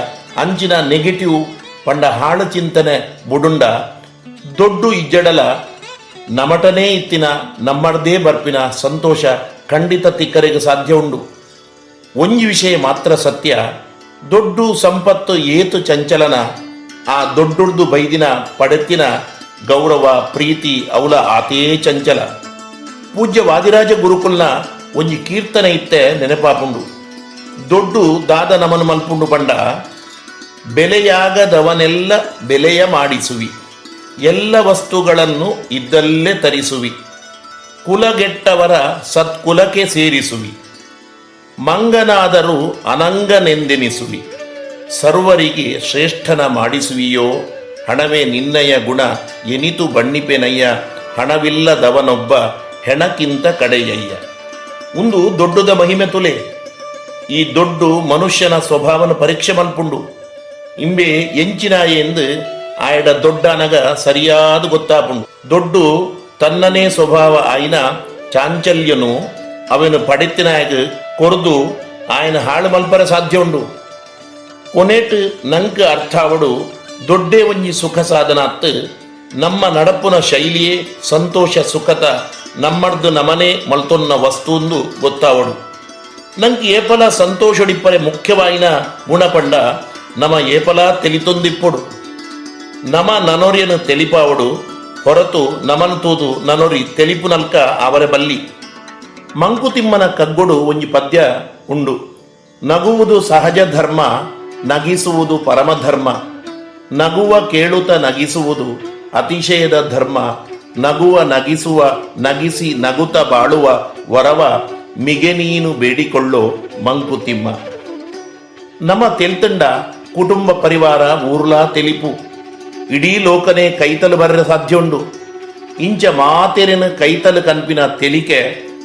ಅಂಚಿನ ನೆಗೆಟಿವ್ ಪಂಡ ಹಾಳು ಚಿಂತನೆ ಬುಡುಂಡ ದೊಡ್ಡು ಇಜ್ಜಡಲ ನಮಟನೇ ಇತ್ತಿನ ನಮ್ಮದೇ ಬರ್ಪಿನ ಸಂತೋಷ ಖಂಡಿತ ತಿಕ್ಕರಿಗೆ ಸಾಧ್ಯ ಉಂಡು. ಒಂಜಿ ವಿಷಯ ಮಾತ್ರ ಸತ್ಯ, ದೊಡ್ಡ ಸಂಪತ್ತು ಏತು ಚಂಚಲನ ಆ ದೊಡ್ಡದು ಬೈದಿನ ಪಡೆತ್ತಿನ ಗೌರವ ಪ್ರೀತಿ ಅವಲ ಆತೇ ಚಂಚಲ. ಪೂಜ್ಯ ವಾದಿರಾಜ ಗುರುಕುಲ್ನ ಒಂಜಿ ಕೀರ್ತನೆ ಇತ್ತೆ ನೆನಪಾಪುಂಡು. ದೊಡ್ಡು ದಾದ ನಮನ ಮಲ್ಪುಂಡು ಪಂಡ ಬೆಲೆಯಾಗದವನೆಲ್ಲ ಬೆಲೆಯ ಮಾಡಿಸುವಿ, ಎಲ್ಲ ವಸ್ತುಗಳನ್ನು ಇದ್ದಲ್ಲೇ ತರಿಸುವಿ, ಕುಲಗೆಟ್ಟವರ ಸತ್ಕುಲಕ್ಕೆ ಸೇರಿಸುವಿ, ಮಂಗನಾದರೂ ಅನಂಗನೆಂದೆನಿಸುವಿ, ಸರ್ವರಿಗೆ ಶ್ರೇಷ್ಠನ ಮಾಡಿಸುವಿಯೋ ಹಣವೇ ನಿನ್ನಯ ಗುಣ ಎನಿತು ಬಣ್ಣಿಪೆನಯ್ಯ ಹಣವಿಲ್ಲದವನೊಬ್ಬ ಹೆಣಕ್ಕಿಂತ ಕಡೆಯಯ್ಯ. ಒಂದು ದೊಡ್ಡದ ಮಹಿಮೆ ತೊಲೆ. ಈ ದೊಡ್ಡ ಮನುಷ್ಯನ ಸ್ವಭಾವನ ಪರೀಕ್ಷೆ ಮಲ್ಪುಂಡು. ಇಂಬೆ ಎಂಚಿನಾಯೆ ಎಂದು ಆಯಡ ದೊಡ್ಡನಗ ಸರಿಯಾದ ಗೊತ್ತಾಪುಂಡು. ದೊಡ್ಡ ತನ್ನನೇ ಸ್ವಭಾವ ಆಯ್ನ ಚಾಂಚಲ್ಯನು ಅವನು ಪಡೆತ್ತಿನಾಗ ಕೊರದು ಆಯನ ಹಾಳು ಮಲ್ಪರ ಸಾಧ್ಯ ಉಂಡು. ಕೊನೆಟ್ ನಂಕ ಅರ್ಥ ಅವಡು ದೊಡ್ಡೇ ಒಂಜಿ ಸುಖ ಸಾಧನ ಅತ್ತು. ನಮ್ಮ ನಡಪುನ ಶೈಲಿಯೇ ಸಂತೋಷ ಸುಖತ ನಮ್ಮಡ್ದು ನಮನೆ ಮಲ್ತೊನ್ನ ವಸ್ತುಂದು ಗೊತ್ತಾವಡು. ನಂಗೆ ಏಪಲ ಸಂತೋಷಡಿಪ್ಪರೆ ಮುಖ್ಯವಾಯಿನ ಗುಣಪಂಡ ನಮ ಏಪಲ ತೆಲಿತೊಂದಿಪ್ಪಡು. ನಮ ನನೊರಿಯನ್ನು ತೆಲಿಪಾವಡು ಹೊರತು ನಮನ್ ತೂದು ನನೊರಿ ತೆಲಿಪು ನಲ್ಕ ಅವರೆ ಬಲ್ಲಿ. ಮಂಕುತಿಮ್ಮನ ಕಗ್ಗೊಡು ಒಂಜಿ ಪದ್ಯ ಉಂಡು. ನಗುವುದು ಸಹಜ ಧರ್ಮ, ನಗಿಸುವುದು ಪರಮಧರ್ಮ. ನಗುವ ಕೇಳುತ್ತ ನಗಿಸುವುದು ಅತಿಶಯದ ಧರ್ಮ. ನಗುವ ನಗಿಸುವ ನಗಿಸಿ ನಗುತ ಬಾಳುವ ವರವ ಮಿಗೆ ನೀನು ಬೇಡಿಕೊಳ್ಳೋ ಮಂಕುತಿಮ್ಮ. ನಮ್ಮ ತೆಲ್ತಂಡ ಕುಟುಂಬ ಪರಿವಾರ ಊರ್ಲಾ ತೆಲಿಪು. ಇಡೀ ಲೋಕನೆ ಕೈತಲು ಬರ ಸಾಧ್ಯ ಉಂಡು. ಇಂಚ ಮಾತೆರೆನ ಕೈತಲು ಕನ್ಪಿನ ತೆಲಿಕೆ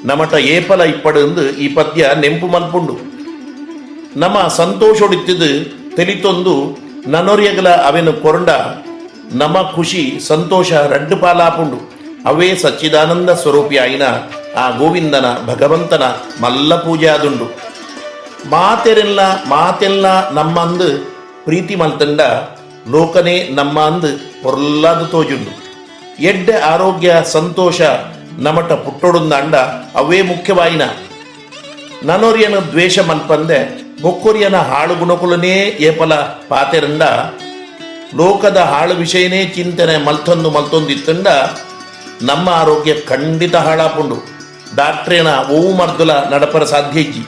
ನಮಟ ಏಪಲ ಇಪ್ಪಡು ಈ ಪದ್ಯ ನೆಂಪು ಮಲ್ಪುಂಡು. ನಮ ಸಂತೋಷೊಡಿತ್ತಿದ್ದು ತೆಲಿತೊಂದು ನನೊರೆಯಗಲ ಅವೆನು ಕೊರಂಡ ನಮ ಖುಷಿ ಸಂತೋಷ ರಡ್ಡು ಪಾಲಾಪುಂಡು. ಅವೇ ಸಚ್ಚಿದಾನಂದ ಸ್ವರೂಪಿ ಆಯಿನ ಆ ಗೋವಿಂದನ ಭಗವಂತನ ಮಲ್ಲ ಪೂಜಾದುಂಡು. ಮಾತೆಲ್ಲ ನಮ್ಮ ಅಂದು ಪ್ರೀತಿ ಮಲ್ತಂಡ ಲೋಕನೇ ನಮ್ಮ ಅಂದು ಪೊರ್ಲಾದು ತೋಜುಂಡು. ಎಡ್ಡ ಆರೋಗ್ಯ ಸಂತೋಷ ನಮಟ ಪುಟ್ಟೊಡುಂದಾಂಡ ಅವೇ ಮುಖ್ಯವಾಯಿನ. ನನೊರಿಯನ ದ್ವೇಷ ಮಲ್ಪಂದೆ ಬೊಕ್ಕೊರಿಯನ ಹಾಳು ಗುಣಕುಲನೇ ಏಪಲ ಪಾತೆರಂಡ ಲೋಕದ ಹಾಳು ವಿಷಯನೇ ಚಿಂತನೆ ಮಲ್ತೊಂದಿತ್ತಂಡ ನಮ್ಮ ಆರೋಗ್ಯ ಖಂಡಿತ ಹಾಳಾಪುಂಡು. ಡಾಕ್ಟ್ರೇನ ಓವು ಮರ್ದುಲ ನಡಪರ ಸಾಧ್ಯಜ್ಜಿ.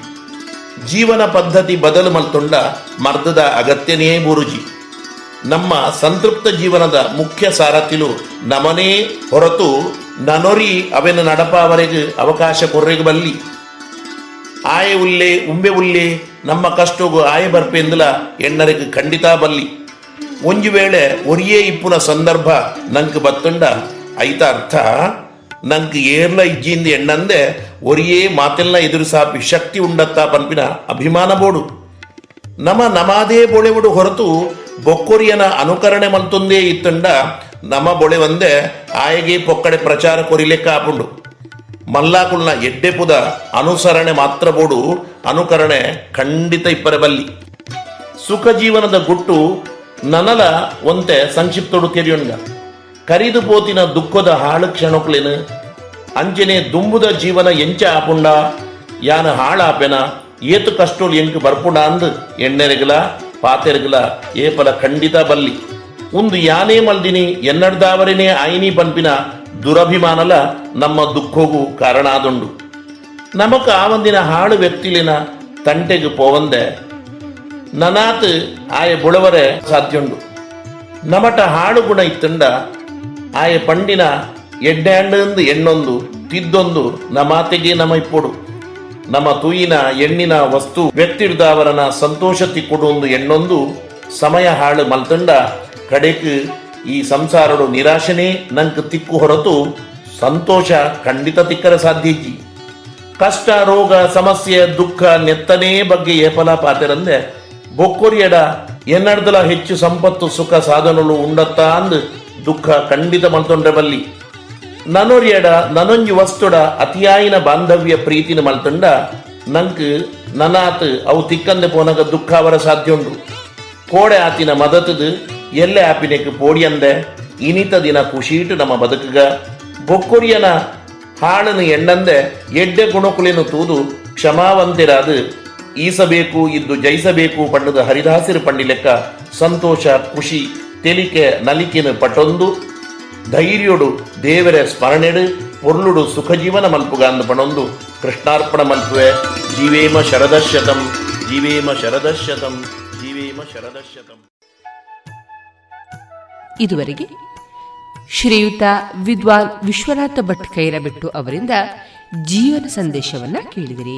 ಜೀವನ ಪದ್ಧತಿ ಬದಲು ಮಲ್ತೊಂಡ ಮರ್ದದ ಅಗತ್ಯನೇ ಗುರುಜಿ. ನಮ್ಮ ಸಂತೃಪ್ತ ಜೀವನದ ಮುಖ್ಯ ಸಾರಥಿಲು ನಮನೇ ಹೊರತು ನನೊರಿ ಅವೆನ ನಡಪಾವರೆಗೆ ಅವಕಾಶ ಕೊರ್ರೆಗೆ ಬಲ್ಲಿ. ಆಯ ಉಲ್ಲೆ ಉಂಬೆ ಉಲ್ಲೆ ನಮ್ಮ ಕಷ್ಟಗೂ ಆಯ ಬರ್ಪೆಂದಲ ಎಣ್ಣರಿಗೆ ಖಂಡಿತ ಬಲ್ಲಿ. ಒಂದು ವೇಳೆ ಒರಿಯೇ ಇಪ್ಪುನ ಸಂದರ್ಭ ನಂಗೆ ಬತ್ತಂಡ ಐತ ಅರ್ಥ ನಂಗೆ ಏರ್ಲ ಇಜ್ಜಿಯಿಂದ ಎಣ್ಣಂದೆ ಒರಿಯೇ ಮಾತೆಲ್ಲ ಎದುರಿಸಾಪಿ ಶಕ್ತಿ ಉಂಡತ್ತ ಪನ್ಪಿನ ಅಭಿಮಾನ ಬೋಡು. ನಮ ನಮಾದೇ ಬೊಳೆವಡು ಹೊರತು ಬೊಕ್ಕೊರಿಯನ ಅನುಕರಣೆ ಮಲ್ತೊಂದೇ ಇತ್ತಂಡ ನಮ ಬೊಳೆವಂದೆ ಆಯಗೆ ಪೊಕ್ಕಡೆ ಪ್ರಚಾರ ಕೊರಿಲೆಕ್ಕ ಆಪುಂಡು. ಮಲ್ಲಾಕುಲ್ನ ಎಡ್ಡೆಪುದ ಅನುಸರಣೆ ಮಾತ್ರ ಬೋಡು, ಅನುಕರಣೆ ಖಂಡಿತ ಇಪ್ಪರಬಲ್ಲಿ. ಸುಖ ಜೀವನದ ಗುಟ್ಟು ನನಲ ಒಂತೆ ಸಂಕ್ಷಿಪ್ತೊಡು ತೆರೆಯೊಂಡ. ಕರಿದು ಪೋತಿನ ದುಃಖದ ಹಾಳು ಕ್ಷಣಕ್ಲೇನು ಅಂಜನೆ ದುಂಬುದ ಜೀವನ ಎಂಚ ಆಪುಂಡ ಯಾನ ಹಾಳಾಪೆನ ಏತು ಕಷ್ಟೋಲ್ ಎಂಟು ಬರ್ಪುಂಡ ಅಂದು ಎಣ್ಣೆರೆಗಲ ಪಾತೆರೆಗಲ ಏಪಲ ಖಂಡಿತ ಬಲ್ಲಿ. ಒಂದು ಯಾನೇ ಮಲ್ದಿನಿ ಎನ್ನಡ್ದಾವರೇನೇ ಆಯಿನಿ ಪನ್ಪಿನ ದುರಭಿಮಾನಲ ನಮ್ಮ ದುಃಖಗೂ ಕಾರಣ ಆದುಂಡು. ನಮಕ ಆ ಒಂದಿನ ಹಾಳು ವ್ಯಕ್ತಿಲಿನ ತಂಟೆಗೆ ಪೋವಂದೆ ನನಾತ್ ಆಯ ಬುಳವರೆ ಸಾಧ್ಯುಂಡು. ನಮಟ ಹಾಳು ಗುಣ ಇತ್ತಂಡ ಆಯ ಪಂಡಿನ ಎಡ್ಡೆಂಡು ಎಣ್ಣೊಂದು ತಿದ್ದೊಂದು ನಮಾತೆಗೆ ನಮ ಇಪ್ಪೊಡು. ನಮ್ಮ ತೂಯಿನ ಎಣ್ಣಿನ ವಸ್ತು ವ್ಯಕ್ತಿಡ್ದಾವರನ ಸಂತೋಷ ತಿಕ್ಕೊಡು ಒಂದು ಎಣ್ಣೊಂದು ಸಮಯ ಹಾಳು ಮಲ್ತಂಡ ಕಡೆಗೆ ಈ ಸಂಸಾರಡು ನಿರಾಶನೆ ನಂಗೆ ತಿಕ್ಕು ಹೊರತು ಸಂತೋಷ ಖಂಡಿತ ತಿಕ್ಕರ ಸಾಧ್ಯಜ್ಜಿ. ಕಷ್ಟ ರೋಗ ಸಮಸ್ಯೆ ದುಃಖ ನೆತ್ತನೇ ಬಗ್ಗೆ ಏಪಲ ಪಾತೆರಂದೆ ಬೊಕ್ಕೊರಿಯಡ ಎನ್ನಡ್ದಲ ಹೆಚ್ಚು ಸಂಪತ್ತು ಸುಖ ಸಾಧನಗಳು ಉಂಡತ್ತ ಅಂದು ದುಃಖ ಖಂಡಿತ ಮಲ್ತೊಂಡ್ರೆ ಬಲ್ಲಿ. ನನೊರಿಯಡ ನನೊಂಜಿ ವಸ್ತುಡ ಅತಿಯಾಯಿನ ಬಾಂಧವ್ಯ ಪ್ರೀತಿನ ಮಲ್ತಂಡ ನಂಗೆ ನನಾತ್ ಅವು ತಿಕ್ಕಂದೆ ಪೋನಗ ದುಃಖ ಅವರ ಸಾಧ್ಯ ಉಂಡು. ಕೋಡೆ ಆತಿನ ಮದತದು ಎಲ್ಲೆ ಆಪಿನೆಕ್ ಪೋಡಿಯಂದೆ ಇನಿತ ದಿನ ಖುಷೀಟು ನಮ್ಮ ಬದುಕುಗ. ಬೊಕ್ಕೊರಿಯನ ಹಾಳನ್ನು ಎಣ್ಣಂದೆ ಎಡ್ಡೆ ಗುಣಕುಲಿನ ತೂದು ಕ್ಷಮಾವಂತಿರಾದ ಈಸಬೇಕು ಇದ್ದು ಜಯಿಸಬೇಕು ಪಂಡದ ಹರಿದಾಸಿರು ಪಂಡಿಲೆಕ್ಕ ಸಂತೋಷ ಖುಷಿ ತೆಲಿಕೆ ನಲಿಕೆನ ಪಟೊಂದು ಧೈರ್ಯೊಡು ದೇವರ ಸ್ಮರಣೆಡು ಪೊರ್ಲುಡು ಸುಖ ಜೀವನ ಮಲ್ಪುಗಾಂದು ಪಣೊಂದು ಕೃಷ್ಣಾರ್ಪಣ ಮಲ್ಪುವೆ. ಜೀವೇಮ ಶರದಶ್ಯತಂ, ಜೀವೇಮ ಶರದಶ್ಯತಂ, ಜೀವೇಮ ಶರದಶ್ಯತಂ. ಇದುವರೆಗೆ ಶ್ರೀಯುತ ವಿದ್ವಾನ್ ವಿಶ್ವನಾಥ ಭಟ್ ಕೈರಬೆಟ್ಟು ಅವರಿಂದ ಜೀವನ ಸಂದೇಶವನ್ನು ಕೇಳಿದಿರಿ.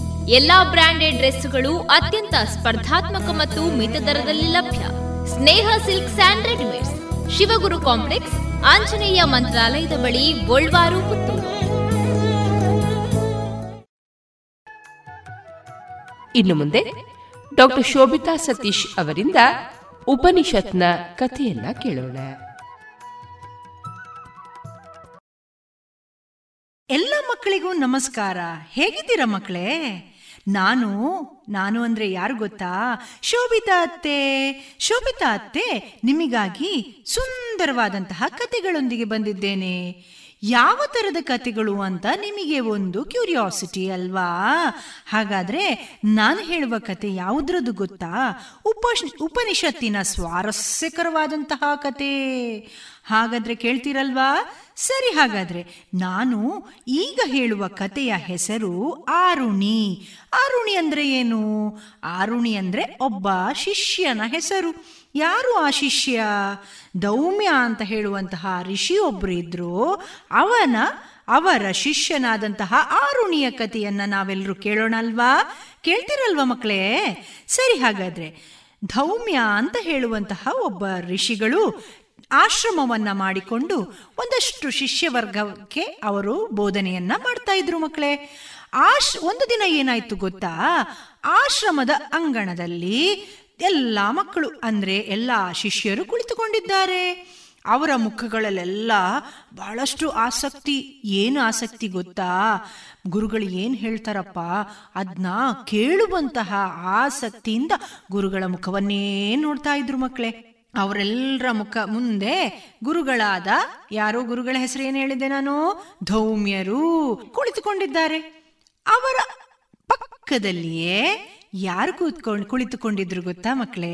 ಎಲ್ಲಾ ಬ್ರಾಂಡೆಡ್ ಡ್ರೆಸ್ಗಳು ಅತ್ಯಂತ ಸ್ಪರ್ಧಾತ್ಮಕ ಮತ್ತು ಮಿತ ದರದಲ್ಲಿ ಲಭ್ಯ. Sneha silk and readymades, Shivaguru complex, Anjaneya ಮಂತ್ರಾಲಯದ ಬಳಿ, ಗೋಲ್ವಾರು, ಪುತ್ತೂರು. ಇನ್ನು ಮುಂದೆ ಡಾಕ್ಟರ್ ಶೋಭಿತಾ ಸತೀಶ್ ಅವರಿಂದ ಉಪನಿಷತ್ನ ಕಥೆಯನ್ನ ಕೇಳೋಣ. ಎಲ್ಲ ಮಕ್ಕಳಿಗೂ ನಮಸ್ಕಾರ. ಹೇಗಿದ್ದೀರಾ ಮಕ್ಕಳೇ? ನಾನು ಅಂದರೆ ಯಾರು ಗೊತ್ತಾ? ಶೋಭಿತಾ ಅತ್ತೆ. ಶೋಭಿತಾ ಅತ್ತೆ, ನಿಮಗಾಗಿ ಸುಂದರವಾದಂತಹ ಕಥೆಗಳೊಂದಿಗೆ ಬಂದಿದ್ದೇನೆ. ಯಾವ ಥರದ ಕಥೆಗಳು ಅಂತ ನಿಮಗೆ ಒಂದು ಕ್ಯೂರಿಯಾಸಿಟಿ ಅಲ್ವಾ? ಹಾಗಾದರೆ ನಾನು ಹೇಳುವ ಕತೆ ಯಾವುದ್ರದ್ದು ಗೊತ್ತಾ? ಉಪನಿಷತ್ತಿನ ಸ್ವಾರಸ್ಯಕರವಾದಂತಹ ಕತೆ. ಹಾಗಾದರೆ ಕೇಳ್ತೀರಲ್ವಾ? ಸರಿ, ಹಾಗಾದರೆ ನಾನು ಈಗ ಹೇಳುವ ಕತೆಯ ಹೆಸರು ಆರುಣಿ. ಆರುಣಿ ಅಂದರೆ ಏನು? ಆರುಣಿ ಅಂದರೆ ಒಬ್ಬ ಶಿಷ್ಯನ ಹೆಸರು. ಯಾರು ಆ ಶಿಷ್ಯ? ದೌಮ್ಯ ಅಂತ ಹೇಳುವಂತಹ ಋಷಿಯೊಬ್ಬರು ಇದ್ರು. ಅವರ ಶಿಷ್ಯನಾದಂತಹ ಆರುಣಿಯ ಕಥೆಯನ್ನು ನಾವೆಲ್ಲರೂ ಕೇಳೋಣ ಅಲ್ವಾ? ಕೇಳ್ತಿರಲ್ವ ಮಕ್ಕಳೇ? ಸರಿ, ಹಾಗಾದರೆ ದೌಮ್ಯ ಅಂತ ಹೇಳುವಂತಹ ಒಬ್ಬ ಋಷಿಗಳು ಆಶ್ರಮವನ್ನು ಮಾಡಿಕೊಂಡು ಒಂದಷ್ಟು ಶಿಷ್ಯವರ್ಗಕ್ಕೆ ಅವರು ಬೋಧನೆಯನ್ನು ಮಾಡ್ತಾ ಇದ್ರು ಮಕ್ಕಳೇ. ಒಂದು ದಿನ ಏನಾಯಿತು ಗೊತ್ತಾ? ಆಶ್ರಮದ ಅಂಗಣದಲ್ಲಿ ಎಲ್ಲ ಮಕ್ಕಳು ಅಂದರೆ ಎಲ್ಲ ಶಿಷ್ಯರು ಕುಳಿತುಕೊಂಡಿದ್ದಾರೆ. ಅವರ ಮುಖಗಳಲ್ಲೆಲ್ಲ ಬಹಳಷ್ಟು ಆಸಕ್ತಿ. ಏನು ಆಸಕ್ತಿ ಗೊತ್ತಾ? ಗುರುಗಳು ಏನು ಹೇಳ್ತಾರಪ್ಪ ಅದನ್ನ ಕೇಳುವಂತಹ ಆಸಕ್ತಿಯಿಂದ ಗುರುಗಳ ಮುಖವನ್ನೇ ನೋಡ್ತಾ ಇದ್ರು ಮಕ್ಕಳೇ. ಅವರೆಲ್ಲರ ಮುಖ ಮುಂದೆ ಗುರುಗಳಾದ ಯಾರೋ ಗುರುಗಳ ಹೆಸರು ಏನು ಹೇಳಿದೆ ನಾನು? ದೌಮ್ಯರು ಕುಳಿತುಕೊಂಡಿದ್ದಾರೆ. ಅವರ ಪಕ್ಕದಲ್ಲಿಯೇ ಯಾರು ಕುಳಿತುಕೊಂಡಿದ್ರು ಗೊತ್ತಾ ಮಕ್ಕಳೇ?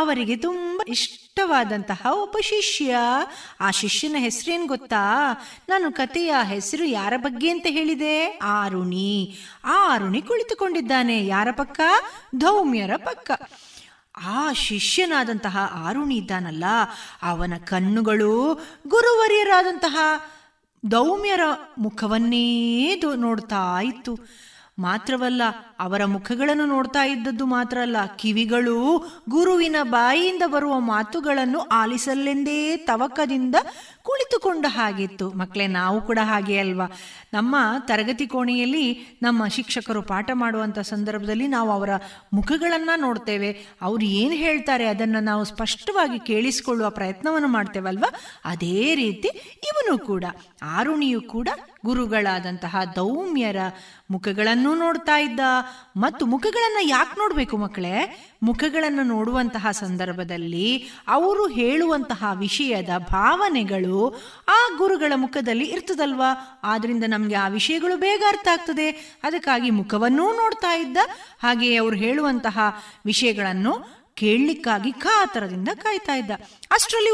ಅವರಿಗೆ ತುಂಬ ಇಷ್ಟವಾದಂತಹ ಒಬ್ಬ ಶಿಷ್ಯ. ಆ ಶಿಷ್ಯನ ಹೆಸರೇನು ಗೊತ್ತಾ? ನಾನು ಕಥೆಯ ಹೆಸರು ಯಾರ ಬಗ್ಗೆ ಅಂತ ಹೇಳಿದೆ? ಆರುಣಿ. ಆ ಆರುಣಿ ಕುಳಿತುಕೊಂಡಿದ್ದಾನೆ. ಯಾರ ಪಕ್ಕ? ದೌಮ್ಯರ ಪಕ್ಕ. ಆ ಶಿಷ್ಯನಾದಂತಹ ಆರುಣಿ ಇದ್ದಾನಲ್ಲ, ಅವನ ಕಣ್ಣುಗಳು ಗುರುವರ್ಯರಾದಂತಹ ದೌಮ್ಯರ ಮುಖವನ್ನೇ ನೋಡ್ತಾ ಇತ್ತು. ಮಾತ್ರವಲ್ಲ, ಅವರ ಮುಖಗಳನ್ನು ನೋಡ್ತಾ ಇದ್ದದ್ದು ಮಾತ್ರ ಅಲ್ಲ, ಕಿವಿಗಳು ಗುರುವಿನ ಬಾಯಿಯಿಂದ ಬರುವ ಮಾತುಗಳನ್ನು ಆಲಿಸಲೆಂದೇ ತವಕದಿಂದ ಕುಳಿತುಕೊಂಡ ಹಾಗಿತ್ತು. ಮಕ್ಕಳೇ, ನಾವು ಕೂಡ ಹಾಗೆ ಅಲ್ವಾ? ನಮ್ಮ ತರಗತಿ ಕೋಣೆಯಲ್ಲಿ ನಮ್ಮ ಶಿಕ್ಷಕರು ಪಾಠ ಮಾಡುವಂಥ ಸಂದರ್ಭದಲ್ಲಿ ನಾವು ಅವರ ಮುಖಗಳನ್ನು ನೋಡ್ತೇವೆ. ಅವರು ಏನು ಹೇಳ್ತಾರೆ ಅದನ್ನು ನಾವು ಸ್ಪಷ್ಟವಾಗಿ ಕೇಳಿಸಿಕೊಳ್ಳುವ ಪ್ರಯತ್ನವನ್ನು ಮಾಡ್ತೇವಲ್ವ? ಅದೇ ರೀತಿ ಇವನು ಕೂಡ, ಆರುಣಿಯು ಕೂಡ ಗುರುಗಳಾದಂತಹ ದೌಮ್ಯರ ಮುಖಗಳನ್ನು ನೋಡ್ತಾ ಇದ್ದ. ಮತ್ತು ಮುಖಗಳನ್ನು ಯಾಕೆ ನೋಡಬೇಕು ಮಕ್ಕಳೇ? ಮುಖಗಳನ್ನು ನೋಡುವಂತಹ ಸಂದರ್ಭದಲ್ಲಿ ಅವರು ಹೇಳುವಂತಹ ವಿಷಯದ ಭಾವನೆಗಳು ಆ ಗುರುಗಳ ಮುಖದಲ್ಲಿ ಇರ್ತದಲ್ವಾ? ಆದ್ರಿಂದ ನಮಗೆ ಆ ವಿಷಯಗಳು ಬೇಗ ಅರ್ಥ ಆಗ್ತದೆ. ಅದಕ್ಕಾಗಿ ಮುಖವನ್ನೂ ನೋಡ್ತಾ ಇದ್ದ. ಹಾಗೆಯೇ ಅವರು ಹೇಳುವಂತಹ ವಿಷಯಗಳನ್ನು ಕೇಳಲಿಕ್ಕಾಗಿ ಕಾತರದಿಂದ ಕಾಯ್ತಾ ಇದ್ದ. ಅಷ್ಟರಲ್ಲಿ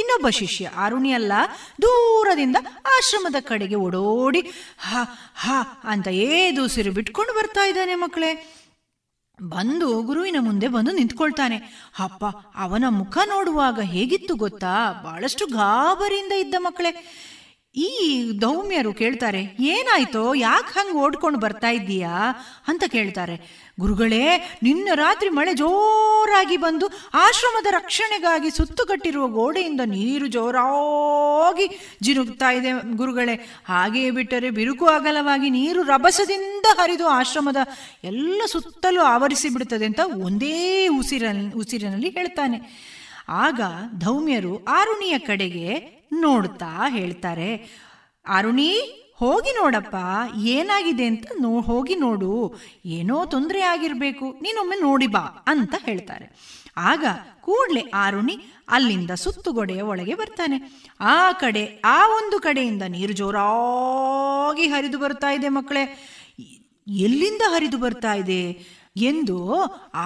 ಇನ್ನೊಬ್ಬ ಶಿಷ್ಯ ಆರುಣಿ ಅಲ್ಲ, ದೂರದಿಂದ ಆಶ್ರಮದ ಕಡೆಗೆ ಓಡೋಡಿ ಹ ಹ ಅಂತ ಏದುಸಿರು ಬಿಟ್ಕೊಂಡು ಬರ್ತಾ ಇದ್ದಾನೆ ಮಕ್ಕಳೇ. ಬಂದು ಗುರುವಿನ ಮುಂದೆ ಬಂದು ನಿಂತ್ಕೊಳ್ತಾನೆ. ಅಪ್ಪ, ಅವನ ಮುಖ ನೋಡುವಾಗ ಹೇಗಿತ್ತು ಗೊತ್ತಾ? ಬಹಳಷ್ಟು ಗಾಬರಿಯಿಂದ ಇದ್ದ ಮಕ್ಕಳೇ. ಈ ದೌಮ್ಯರು ಕೇಳ್ತಾರೆ, ಏನಾಯ್ತೋ, ಯಾಕೆ ಹಂಗೆ ಓಡ್ಕೊಂಡು ಬರ್ತಾ ಇದ್ದೀಯಾ ಅಂತ ಕೇಳ್ತಾರೆ. ಗುರುಗಳೇ, ನಿನ್ನೆ ರಾತ್ರಿ ಮಳೆ ಜೋರಾಗಿ ಬಂದು ಆಶ್ರಮದ ರಕ್ಷಣೆಗಾಗಿ ಸುತ್ತುಗಟ್ಟಿರುವ ಗೋಡೆಯಿಂದ ನೀರು ಜೋರಾಗಿ ಜಿನುಗ್ತಾ ಇದೆ ಗುರುಗಳೇ. ಹಾಗೆಯೇ ಬಿಟ್ಟರೆ ಬಿರುಕು ಅಗಲವಾಗಿ ನೀರು ರಭಸದಿಂದ ಹರಿದು ಆಶ್ರಮದ ಎಲ್ಲ ಸುತ್ತಲೂ ಆವರಿಸಿ ಬಿಡುತ್ತದೆ ಅಂತ ಒಂದೇ ಉಸಿರಿನಲ್ಲಿ ಹೇಳ್ತಾನೆ. ಆಗ ದೌಮ್ಯರು ಆರುಣಿಯ ಕಡೆಗೆ ನೋಡ್ತಾ ಹೇಳ್ತಾರೆ, ಆರುಣಿ ಹೋಗಿ ನೋಡಪ್ಪ, ಏನಾಗಿದೆ ಅಂತ ಹೋಗಿ ನೋಡು, ಏನೋ ತೊಂದರೆ ಆಗಿರಬೇಕು, ನೀನೊಮ್ಮೆ ನೋಡಿ ಬಾ ಅಂತ ಹೇಳ್ತಾರೆ. ಆಗ ಕೂಡಲೇ ಆರುಣಿ ಅಲ್ಲಿಂದ ಸುತ್ತುಗೊಡೆಯ ಒಳಗೆ ಬರ್ತಾನೆ. ಆ ಒಂದು ಕಡೆಯಿಂದ ನೀರು ಜೋರಾಗಿ ಹರಿದು ಬರ್ತಾ ಇದೆ ಮಕ್ಕಳೇ. ಎಲ್ಲಿಂದ ಹರಿದು ಬರ್ತಾ ಇದೆ? ಎಂದು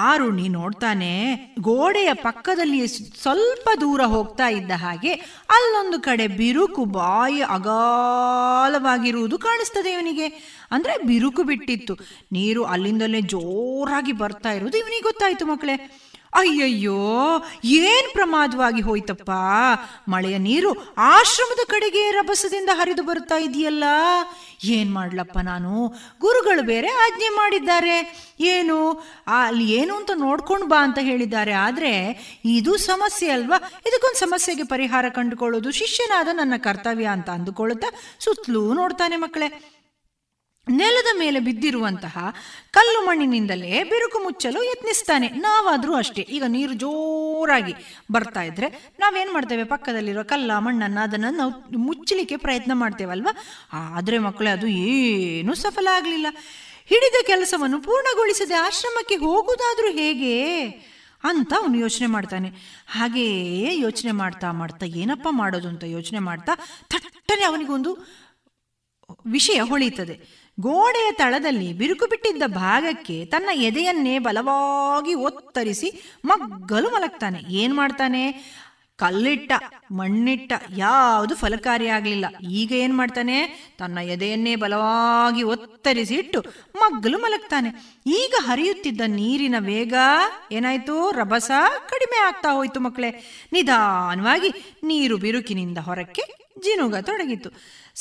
ಆರುಣಿ ನೋಡ್ತಾನೆ. ಗೋಡೆಯ ಪಕ್ಕದಲ್ಲಿ ಸ್ವಲ್ಪ ದೂರ ಹೋಗ್ತಾ ಇದ್ದ ಹಾಗೆ ಅಲ್ಲೊಂದು ಕಡೆ ಬಿರುಕು ಬಾಯಿ ಅಗಾಲವಾಗಿರುವುದು ಕಾಣಿಸ್ತದೆ ಇವನಿಗೆ. ಅಂದರೆ ಬಿರುಕು ಬಿಟ್ಟಿತ್ತು, ನೀರು ಅಲ್ಲಿಂದಲೇ ಜೋರಾಗಿ ಬರ್ತಾ ಇರೋದು ಇವನಿಗೆ ಗೊತ್ತಾಯಿತು. ಮಕ್ಕಳೇ, ಅಯ್ಯಯ್ಯೋ ಏನು ಪ್ರಮಾದವಾಗಿ ಹೋಯ್ತಪ್ಪ, ಮಳೆಯ ನೀರು ಆಶ್ರಮದ ಕಡೆಗೆ ರಭಸದಿಂದ ಹರಿದು ಬರ್ತಾ ಇದೆಯಲ್ಲ, ಏನು ಮಾಡ್ಲಪ್ಪ ನಾನು, ಗುರುಗಳು ಬೇರೆ ಆಜ್ಞೆ ಮಾಡಿದ್ದಾರೆ, ಏನು ಅಲ್ಲಿ ಏನು ಅಂತ ನೋಡ್ಕೊಂಡು ಬಾ ಅಂತ ಹೇಳಿದ್ದಾರೆ. ಆದರೆ ಇದು ಸಮಸ್ಯೆ ಅಲ್ವಾ, ಇದಕ್ಕೊಂದು ಸಮಸ್ಯೆಗೆ ಪರಿಹಾರ ಕಂಡುಕೊಳ್ಳೋದು ಶಿಷ್ಯನಾದ ನನ್ನ ಕರ್ತವ್ಯ ಅಂತ ಅಂದುಕೊಳ್ಳುತ್ತಾ ಸುತ್ತಲೂ ನೋಡ್ತಾನೆ. ಮಕ್ಕಳೇ, ನೆಲದ ಮೇಲೆ ಬಿದ್ದಿರುವಂತಹ ಕಲ್ಲು ಮಣ್ಣಿನಿಂದಲೇ ಬಿರುಕು ಮುಚ್ಚಲು ಯತ್ನಿಸ್ತಾನೆ. ನಾವಾದರೂ ಅಷ್ಟೇ, ಈಗ ನೀರು ಜೋರಾಗಿ ಬರ್ತಾ ಇದ್ರೆ ನಾವೇನು ಮಾಡ್ತೇವೆ, ಪಕ್ಕದಲ್ಲಿರೋ ಕಲ್ಲ ಮಣ್ಣನ್ನು ಅದನ್ನು ನಾವು ಮುಚ್ಚಲಿಕ್ಕೆ ಪ್ರಯತ್ನ ಮಾಡ್ತೇವಲ್ವ. ಆದರೆ ಮಕ್ಕಳೇ, ಅದು ಏನೂ ಸಫಲ ಆಗಲಿಲ್ಲ. ಹಿಡಿದ ಕೆಲಸವನ್ನು ಪೂರ್ಣಗೊಳಿಸದೆ ಆಶ್ರಮಕ್ಕೆ ಹೋಗುವುದಾದ್ರೂ ಹೇಗೆ ಅಂತ ಅವನು ಯೋಚನೆ ಮಾಡ್ತಾನೆ. ಹಾಗೆಯೇ ಯೋಚನೆ ಮಾಡ್ತಾ ಮಾಡ್ತಾ ಏನಪ್ಪ ಮಾಡೋದು ಅಂತ ಯೋಚನೆ ಮಾಡ್ತಾ ಥಟ್ಟನೆ ಅವನಿಗೊಂದು ವಿಷಯ ಹೊಳೆಯುತ್ತದೆ. ಗೋಡೆಯ ತಳದಲ್ಲಿ ಬಿರುಕು ಬಿಟ್ಟಿದ್ದ ಭಾಗಕ್ಕೆ ತನ್ನ ಎದೆಯನ್ನೇ ಬಲವಾಗಿ ಒತ್ತರಿಸಿ ಮಗ್ಗಲು ಮಲಗ್ತಾನೆ. ಏನ್ ಮಾಡ್ತಾನೆ, ಕಲ್ಲಿಟ್ಟ ಮಣ್ಣಿಟ್ಟ ಯಾವುದು ಫಲಕಾರಿಯಾಗಲಿಲ್ಲ. ಈಗ ಏನ್ ಮಾಡ್ತಾನೆ, ತನ್ನ ಎದೆಯನ್ನೇ ಬಲವಾಗಿ ಒತ್ತರಿಸಿ ಇಟ್ಟು ಮಗ್ಗಲು ಮಲಗ್ತಾನೆ. ಈಗ ಹರಿಯುತ್ತಿದ್ದ ನೀರಿನ ವೇಗ ಏನಾಯ್ತು, ರಭಸ ಕಡಿಮೆ ಆಗ್ತಾ ಹೋಯ್ತು. ಮಕ್ಕಳೇ, ನಿಧಾನವಾಗಿ ನೀರು ಬಿರುಕಿನಿಂದ ಹೊರಕ್ಕೆ ಜಿನುಗ ತೊಡಗಿತು.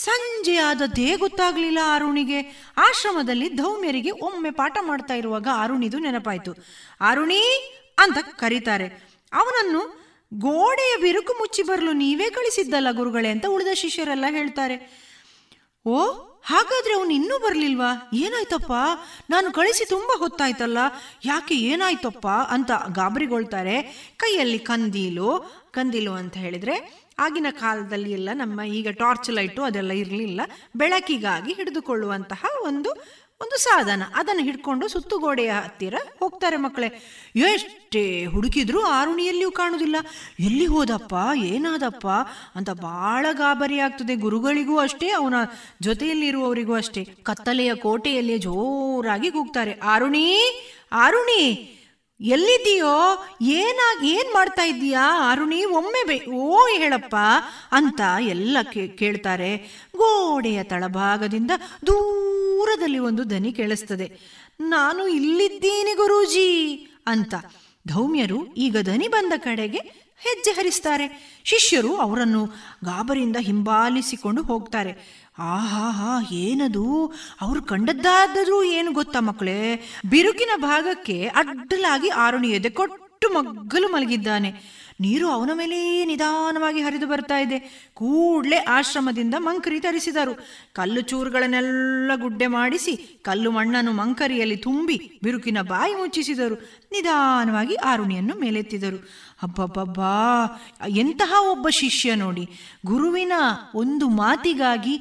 ಸಂಜೆ ಆದದ್ದೇ ಗೊತ್ತಾಗ್ಲಿಲ್ಲ ಅರುಣಿಗೆ. ಆಶ್ರಮದಲ್ಲಿ ಧೌಮ್ಯರಿಗೆ ಒಮ್ಮೆ ಪಾಠ ಮಾಡ್ತಾ ಇರುವಾಗ ಅರುಣಿದು ನೆನಪಾಯಿತು. ಅರುಣಿ ಅಂತ ಕರೀತಾರೆ ಅವನನ್ನು. ಗೋಡೆಯ ಬಿರುಕು ಮುಚ್ಚಿ ಬರಲು ನೀವೇ ಕಳಿಸಿದ್ದಲ್ಲ ಗುರುಗಳೇ ಅಂತ ಉಳಿದ ಶಿಷ್ಯರೆಲ್ಲ ಹೇಳ್ತಾರೆ. ಓ, ಹಾಗಾದ್ರೆ ಅವನು ಇನ್ನೂ ಬರ್ಲಿಲ್ವಾ, ಏನಾಯ್ತಪ್ಪ, ನಾನು ಕಳಿಸಿ ತುಂಬಾ ಹೊತ್ತಾಯ್ತಲ್ಲ, ಯಾಕೆ ಏನಾಯ್ತಪ್ಪ ಅಂತ ಗಾಬರಿಗೊಳ್ತಾರೆ. ಕೈಯಲ್ಲಿ ಕಂದೀಲು ಅಂತ ಹೇಳಿದ್ರೆ ಆಗಿನ ಕಾಲದಲ್ಲಿ ಎಲ್ಲ ನಮ್ಮ ಈಗ ಟಾರ್ಚ್ ಲೈಟು ಅದೆಲ್ಲ ಇರಲಿಲ್ಲ, ಬೆಳಕಿಗಾಗಿ ಹಿಡಿದುಕೊಳ್ಳುವಂತಹ ಒಂದು ಸಾಧನ, ಅದನ್ನು ಹಿಡ್ಕೊಂಡು ಸುತ್ತುಗೋಡೆಯ ಹತ್ತಿರ ಹೋಗ್ತಾರೆ. ಮಕ್ಕಳೇ, ಎಷ್ಟೇ ಹುಡುಕಿದ್ರೂ ಆರುಣಿಯಲ್ಲಿಯೂ ಕಾಣುವುದಿಲ್ಲ. ಎಲ್ಲಿ ಹೋದಪ್ಪ, ಏನಾದಪ್ಪ ಅಂತ ಭಾಳ ಗಾಬರಿ ಆಗ್ತದೆ. ಗುರುಗಳಿಗೂ ಅಷ್ಟೇ, ಅವನ ಜೊತೆಯಲ್ಲಿರುವವರಿಗೂ ಅಷ್ಟೇ. ಕತ್ತಲೆಯ ಕೋಟೆಯಲ್ಲೇ ಜೋರಾಗಿ ಕೂಗ್ತಾರೆ, ಆರುಣಿ ಆರುಣಿ ಎಲ್ಲಿದ್ದೀಯೋ, ಏನು ಮಾಡ್ತಾ ಇದ್ದೀಯಾ ಅರುಣಿ, ಒಮ್ಮೆ ಓ ಹೇಳಪ್ಪ ಅಂತ ಎಲ್ಲ ಕೇಳ್ತಾರೆ. ಗೋಡೆಯ ತಳಭಾಗದಿಂದ ದೂರದಲ್ಲಿ ಒಂದು ದನಿ ಕೇಳಿಸ್ತದೆ, ನಾನು ಇಲ್ಲಿದ್ದೀನಿ ಗುರೂಜಿ ಅಂತ. ಧೌಮ್ಯರು ಈಗ ದನಿ ಬಂದ ಕಡೆಗೆ ಹೆಜ್ಜೆ ಹರಿಸ್ತಾರೆ. ಶಿಷ್ಯರು ಅವರನ್ನು ಗಾಬರಿಯಿಂದ ಹಿಂಬಾಲಿಸಿಕೊಂಡು ಹೋಗ್ತಾರೆ. ಆಹಾಹಾ, ಏನದು, ಅವರು ಕಂಡದ್ದಾದರೂ ಏನು ಗೊತ್ತಾ ಮಕ್ಕಳೇ, ಬಿರುಕಿನ ಭಾಗಕ್ಕೆ ಅಡ್ಡಲಾಗಿ ಆರುಣಿ ಎದೆ ಕೊಟ್ಟು ಮಗ್ಗಲು ಮಲಗಿದ್ದಾನೆ. ನೀರು ಅವನ ಮೇಲೆ ನಿಧಾನವಾಗಿ ಹರಿದು ಬರ್ತಾ ಇದೆ. ಕೂಡಲೇ ಆಶ್ರಮದಿಂದ ಮಂಕರಿ ತರಿಸಿದರು. ಕಲ್ಲು ಚೂರುಗಳನ್ನೆಲ್ಲ ಗುಡ್ಡೆ ಮಾಡಿಸಿ ಕಲ್ಲು ಮಣ್ಣನ್ನು ಮಂಕರಿಯಲ್ಲಿ ತುಂಬಿ ಬಿರುಕಿನ ಬಾಯಿ ಮುಚ್ಚಿಸಿದರು. ನಿಧಾನವಾಗಿ ಆರುಣಿಯನ್ನು ಮೇಲೆತ್ತಿದರು. ಅಬ್ಬಬ್ಬಬ್ಬಾ, ಎಂತಹ ಒಬ್ಬ ಶಿಷ್ಯ ನೋಡಿ, ಗುರುವಿನ ಒಂದು ಮಾತಿಗಾಗಿ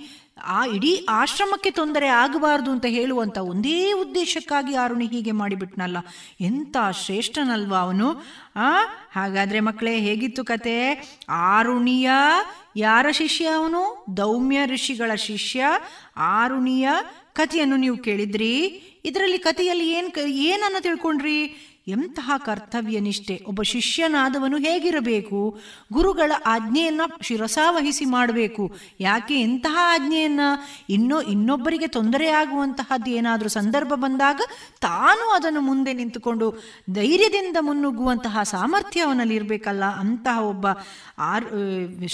ಇಡೀ ಆಶ್ರಮಕ್ಕೆ ತೊಂದರೆ ಆಗಬಾರ್ದು ಅಂತ ಹೇಳುವಂಥ ಒಂದೇ ಉದ್ದೇಶಕ್ಕಾಗಿ ಆರುಣಿ ಹೀಗೆ ಮಾಡಿಬಿಟ್ನಲ್ಲ, ಎಂಥ ಶ್ರೇಷ್ಠನಲ್ವ ಅವನು. ಹಾಗಾದರೆ ಮಕ್ಕಳೇ, ಹೇಗಿತ್ತು ಕತೆ? ಆರುಣಿಯ ಯಾರ ಶಿಷ್ಯ ಅವನು? ದೌಮ್ಯ ಋಷಿಗಳ ಶಿಷ್ಯ ಆರುಣಿಯ ಕಥೆಯನ್ನು ನೀವು ಕೇಳಿದ್ರಿ. ಇದರಲ್ಲಿ ಕಥೆಯಲ್ಲಿ ಏನನ್ನು ತಿಳ್ಕೊಂಡ್ರಿ? ಎಂತಹ ಕರ್ತವ್ಯ ನಿಷ್ಠೆ ಒಬ್ಬ ಶಿಷ್ಯನಾದವನು ಹೇಗಿರಬೇಕು, ಗುರುಗಳ ಆಜ್ಞೆಯನ್ನು ಶಿರಸಾವಹಿಸಿ ಮಾಡಬೇಕು. ಯಾಕೆ ಇಂತಹ ಆಜ್ಞೆಯನ್ನು, ಇನ್ನೊಬ್ಬರಿಗೆ ತೊಂದರೆ ಆಗುವಂತಹದ್ದು ಏನಾದರೂ ಸಂದರ್ಭ ಬಂದಾಗ ತಾನು ಅದನ್ನು ಮುಂದೆ ನಿಂತುಕೊಂಡು ಧೈರ್ಯದಿಂದ ಮುನ್ನುಗ್ಗುವಂತಹ ಸಾಮರ್ಥ್ಯ ಅವನಲ್ಲಿ ಇರಬೇಕಲ್ಲ. ಅಂತಹ ಒಬ್ಬ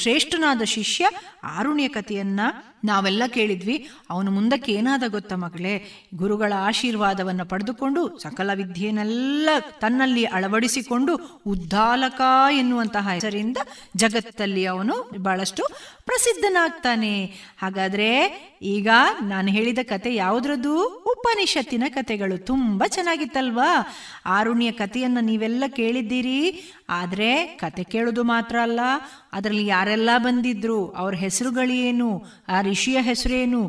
ಶ್ರೇಷ್ಠನಾದ ಶಿಷ್ಯ ಆರುಣ್ಯ ಕಥೆಯನ್ನು ನಾವೆಲ್ಲ ಕೇಳಿದ್ವಿ. ಅವನು ಮುಂದಕ್ಕೆ ಏನಾದ ಗೊತ್ತ ಮಗಳೇ, ಗುರುಗಳ ಆಶೀರ್ವಾದವನ್ನು ಪಡೆದುಕೊಂಡು ಸಕಲ ವಿದ್ಯೆಯನ್ನೆಲ್ಲ ತನ್ನಲ್ಲಿ ಅಳವಡಿಸಿಕೊಂಡು ಉದ್ದಾಲಕ ಎನ್ನುವಂತಹ ಹೆಸರಿಂದ ಜಗತ್ತಲ್ಲಿ ಅವನು ಬಹಳಷ್ಟು ಪ್ರಸಿದ್ಧನಾಗ್ತಾನೆ. ಹಾಗಾದರೆ ಈಗ ನಾನು ಹೇಳಿದ ಕತೆ ಯಾವುದ್ರದ್ದು? ಉಪನಿಷತ್ತಿನ ಕತೆಗಳು. ತುಂಬ ಚೆನ್ನಾಗಿತ್ತಲ್ವಾ? ಆರುಣ್ಯ ಕಥೆಯನ್ನು ನೀವೆಲ್ಲ ಕೇಳಿದ್ದೀರಿ. ಆದರೆ ಕತೆ ಕೇಳೋದು ಮಾತ್ರ ಅಲ್ಲ, ಅದರಲ್ಲಿ ಯಾರೆಲ್ಲ ಬಂದಿದ್ರು, ಅವ್ರ ಹೆಸರುಗಳೇನು, ಆ ಋಷಿಯ ಹೆಸರೇನು,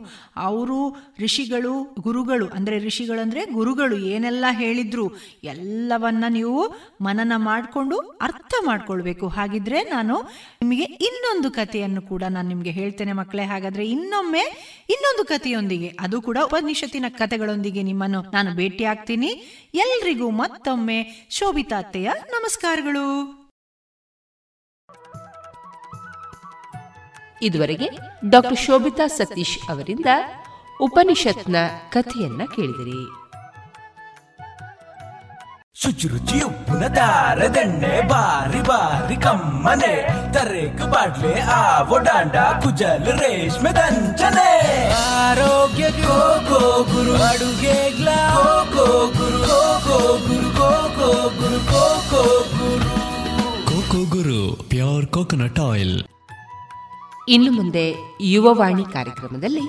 ಅವರು ಋಷಿಗಳು ಗುರುಗಳು ಅಂದರೆ ಋಷಿಗಳಂದರೆ ಗುರುಗಳು ಏನೆಲ್ಲ ಹೇಳಿದ್ರು ಎಲ್ಲವನ್ನ ನೀವು ಮನನ ಮಾಡಿಕೊಂಡು ಅರ್ಥ ಮಾಡಿಕೊಳ್ಬೇಕು. ಹಾಗಿದ್ರೆ ನಾನು ನಿಮಗೆ ಇನ್ನೊಂದು ಕಥೆಯನ್ನು ಕೂಡ ನಾನು ನಿಮಗೆ ಹೇಳ್ತೇನೆ ಮಕ್ಕಳೇ. ಹಾಗಾದರೆ ಇನ್ನೊಮ್ಮೆ ಇನ್ನೊಂದು ಕಥೆಯೊಂದಿಗೆ, ಅದು ಕೂಡ ಉಪನಿಷತ್ತಿನ ಕಥೆಗಳೊಂದಿಗೆ ನಿಮ್ಮನ್ನು ನಾನು ಭೇಟಿ ಆಗ್ತೀನಿ. ಎಲ್ರಿಗೂ ಮತ್ತೊಮ್ಮೆ ಶೋಭಿತಾ ಅತ್ತೆಯ ನಮಸ್ಕಾರಗಳು. ಇದುವರೆಗೆ ಡಾಕ್ಟರ್ ಶೋಭಿತಾ ಸತೀಶ್ ಅವರಿಂದ ಉಪನಿಷತ್ನ ಕಥೆಯನ್ನ ಕೇಳಿದಿರಿ. ಶುಚಿರುಚಿ ಉಪ್ಪಿನ ದಾರದೆಣ್ಣೆ ಬಾರಿ ಬಾರಿ ಕಮ್ಮನೆ, ತರೇಕು ಬಾಟ್ಲೆ ಆವೋ ಡಾಂಡ ಕುಜಲ್ ರೇಷ್ಮೆ ದಂಚನೆ, ಆರೋಗ್ಯ ಗೋ ಗೋ ಗುರು ಅಡುಗೆ ಗ್ಲಾ ಗೋ ಗುರು ಗೋ ಗೋ ಗುರು ಗೋ ಗೋ ಗುರು ಗೋ ಗೋ ಗುರು ಕೋಕೋ ಗುರು ಪ್ಯೂರ್ ಕೋಕೋನಟ್ ಆಯಿಲ್. ಇನ್ನು ಮುಂದೆ ಯುವವಾಣಿ ಕಾರ್ಯಕ್ರಮದಲ್ಲಿ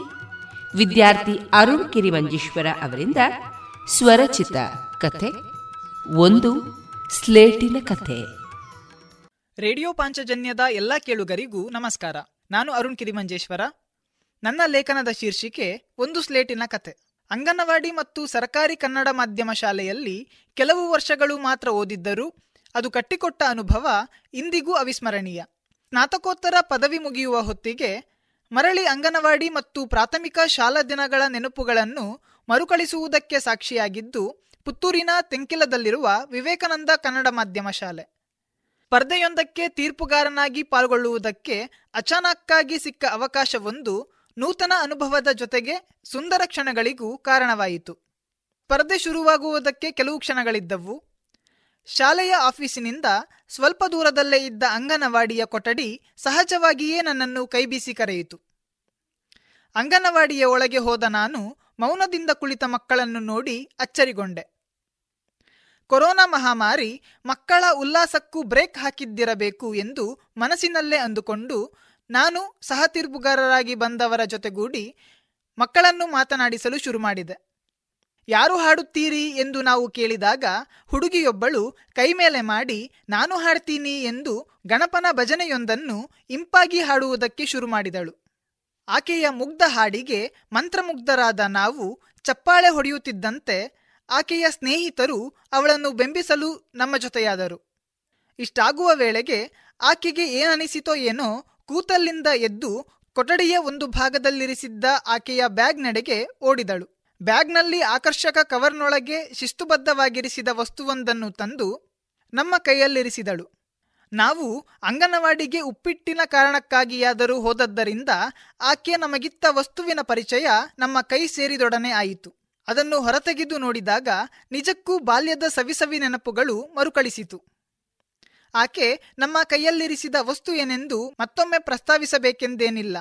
ವಿದ್ಯಾರ್ಥಿ ಅರುಣ್ ಕಿರಿಮಂಜೇಶ್ವರ ಅವರಿಂದ ಸ್ವರಚಿತ ಕಥೆ ಒಂದು ಸ್ಲೇಟಿನ ಕಥೆ. ರೇಡಿಯೋ ಪಾಂಚಜನ್ಯದ ಎಲ್ಲ ಕೇಳುಗರಿಗೂ ನಮಸ್ಕಾರ. ನಾನು ಅರುಣ್ ಕಿರಿಮಂಜೇಶ್ವರ. ನನ್ನ ಲೇಖನದ ಶೀರ್ಷಿಕೆ ಒಂದು ಸ್ಲೇಟಿನ ಕಥೆ. ಅಂಗನವಾಡಿ ಮತ್ತು ಸರ್ಕಾರಿ ಕನ್ನಡ ಮಾಧ್ಯಮ ಶಾಲೆಯಲ್ಲಿ ಕೆಲವು ವರ್ಷಗಳು ಮಾತ್ರ ಓದಿದ್ದರೂ ಅದು ಕಟ್ಟಿಕೊಟ್ಟ ಅನುಭವ ಇಂದಿಗೂ ಅವಿಸ್ಮರಣೀಯ. ಸ್ನಾತಕೋತ್ತರ ಪದವಿ ಮುಗಿಯುವ ಹೊತ್ತಿಗೆ ಮರಳಿ ಅಂಗನವಾಡಿ ಮತ್ತು ಪ್ರಾಥಮಿಕ ಶಾಲಾ ದಿನಗಳ ನೆನಪುಗಳನ್ನು ಮರುಕಳಿಸುವುದಕ್ಕೆ ಸಾಕ್ಷಿಯಾಗಿದ್ದು ಪುತ್ತೂರಿನ ತೆಂಕಿಲದಲ್ಲಿರುವ ವಿವೇಕಾನಂದ ಕನ್ನಡ ಮಾಧ್ಯಮ ಶಾಲೆ. ಸ್ಪರ್ಧೆಯೊಂದಕ್ಕೆ ತೀರ್ಪುಗಾರನಾಗಿ ಪಾಲ್ಗೊಳ್ಳುವುದಕ್ಕೆ ಅಚಾನಕ್ಕಾಗಿ ಸಿಕ್ಕ ಅವಕಾಶವೊಂದು ನೂತನ ಅನುಭವದ ಜೊತೆಗೆ ಸುಂದರ ಕ್ಷಣಗಳಿಗೂ ಕಾರಣವಾಯಿತು. ಸ್ಪರ್ಧೆ ಶುರುವಾಗುವುದಕ್ಕೆ ಕೆಲವು ಕ್ಷಣಗಳಿದ್ದವು. ಶಾಲೆಯ ಆಫೀಸಿನಿಂದ ಸ್ವಲ್ಪ ದೂರದಲ್ಲೇ ಇದ್ದ ಅಂಗನವಾಡಿಯ ಕೊಠಡಿ ಸಹಜವಾಗಿಯೇ ನನ್ನನ್ನು ಕೈಬೀಸಿ ಕರೆಯಿತು. ಅಂಗನವಾಡಿಯ ಒಳಗೆ ಹೋದ ನಾನು ಮೌನದಿಂದ ಕುಳಿತ ಮಕ್ಕಳನ್ನು ನೋಡಿ ಅಚ್ಚರಿಗೊಂಡೆ. ಕೊರೋನಾ ಮಹಾಮಾರಿ ಮಕ್ಕಳ ಉಲ್ಲಾಸಕ್ಕೂ ಬ್ರೇಕ್ ಹಾಕಿದ್ದಿರಬೇಕು ಎಂದು ಮನಸ್ಸಿನಲ್ಲೇ ಅಂದುಕೊಂಡು ನಾನು ಸಹ ತೀರ್ಪುಗಾರರಾಗಿ ಬಂದವರ ಜೊತೆಗೂಡಿ ಮಕ್ಕಳನ್ನು ಮಾತನಾಡಿಸಲು ಶುರು ಮಾಡಿದೆ. ಯಾರು ಹಾಡುತ್ತೀರಿ ಎಂದು ನಾವು ಕೇಳಿದಾಗ ಹುಡುಗಿಯೊಬ್ಬಳು ಕೈಮೇಲೆ ಮಾಡಿ ನಾನು ಹಾಡ್ತೀನಿ ಎಂದು ಗಣಪನ ಭಜನೆಯೊಂದನ್ನು ಇಂಪಾಗಿ ಹಾಡುವುದಕ್ಕೆ ಶುರು ಮಾಡಿದಳು. ಆಕೆಯ ಮುಗ್ಧ ಹಾಡಿಗೆ ಮಂತ್ರಮುಗ್ಧರಾದ ನಾವು ಚಪ್ಪಾಳೆ ಹೊಡೆಯುತ್ತಿದ್ದಂತೆ ಆಕೆಯ ಸ್ನೇಹಿತರು ಅವಳನ್ನು ಬೆಂಬಿಸಲು ನಮ್ಮ ಜೊತೆಯಾದರು. ಇಷ್ಟಾಗುವ ವೇಳೆಗೆ ಆಕೆಗೆ ಏನನಿಸಿತೋ ಏನೋ, ಕೂತಲ್ಲಿಂದ ಎದ್ದು ಕೊಠಡಿಯ ಒಂದು ಭಾಗದಲ್ಲಿರಿಸಿದ್ದ ಆಕೆಯ ಬ್ಯಾಗ್ನೆಡೆಗೆ ಓಡಿದಳು. ಬ್ಯಾಗ್ನಲ್ಲಿ ಆಕರ್ಷಕ ಕವರ್ನೊಳಗೆ ಶಿಸ್ತುಬದ್ಧವಾಗಿರಿಸಿದ ವಸ್ತುವೊಂದನ್ನು ತಂದು ನಮ್ಮ ಕೈಯಲ್ಲಿರಿಸಿದಳು. ನಾವು ಅಂಗನವಾಡಿಗೆ ಉಪ್ಪಿಟ್ಟಿನ ಕಾರಣಕ್ಕಾಗಿಯಾದರೂ ಹೋದದ್ದರಿಂದ ಆಕೆ ನಮಗಿತ್ತ ವಸ್ತುವಿನ ಪರಿಚಯ ನಮ್ಮ ಕೈ ಸೇರಿದೊಡನೆ ಆಯಿತು. ಅದನ್ನು ಹೊರತೆಗೆದು ನೋಡಿದಾಗ ನಿಜಕ್ಕೂ ಬಾಲ್ಯದ ಸವಿಸವಿ ನೆನಪುಗಳು ಮರುಕಳಿಸಿತು. ಆಕೆ ನಮ್ಮ ಕೈಯಲ್ಲಿರಿಸಿದ ವಸ್ತು ಏನೆಂದು ಮತ್ತೊಮ್ಮೆ ಪ್ರಸ್ತಾವಿಸಬೇಕೆಂದೇನಿಲ್ಲ.